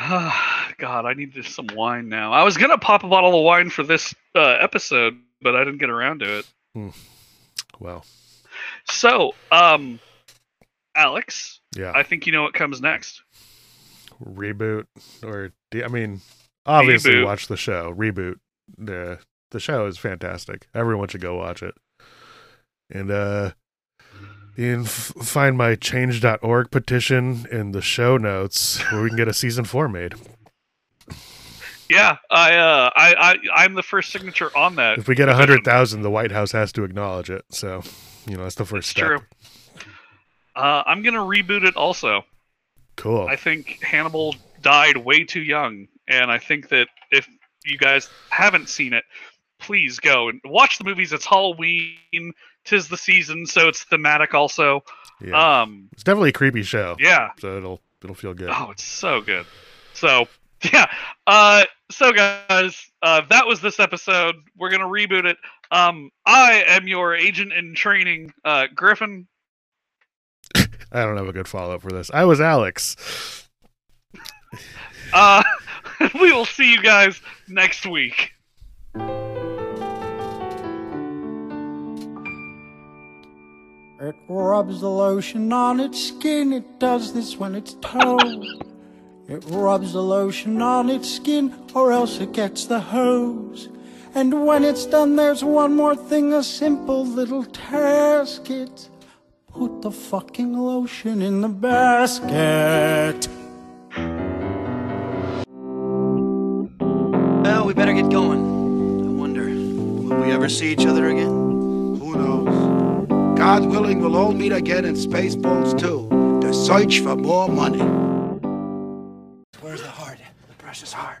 Oh, God, I need just some wine now. I was gonna pop a bottle of wine for this uh, episode, but I didn't get around to it. Hmm. Well. So, um, Alex. Yeah. I think you know what comes next. Reboot, or I mean, obviously Reboot. Watch the show. Reboot. The the show is fantastic. Everyone should go watch it. And uh, you can find my change dot org petition in the show notes where we can get a season four made. Yeah, I uh, I I I'm the first signature on that. If we get a hundred thousand, the White House has to acknowledge it. So, you know, that's the first it's step. True. Uh, I'm going to reboot it also. Cool. I think Hannibal died way too young, and I think that if you guys haven't seen it, please go and watch the movies. It's Halloween. Tis the season, so it's thematic also. Yeah. Um, it's definitely a creepy show. Yeah. So it'll it'll feel good. Oh, it's so good. So, yeah. Uh, so, guys, uh, that was this episode. We're going to reboot it. Um, I am your agent in training, uh, Griffin. I don't have a good follow-up for this. I was Alex. uh, we will see you guys next week. It rubs the lotion on its skin. It does this when it's told. It rubs the lotion on its skin, or else it gets the hose. And when it's done, there's one more thing, a simple little task. It's put the fucking lotion in the basket. Well, we better get going. I wonder, will we ever see each other again? Who knows? God willing, we'll all meet again in Spaceballs two to search for more money. Where's the heart? The precious heart.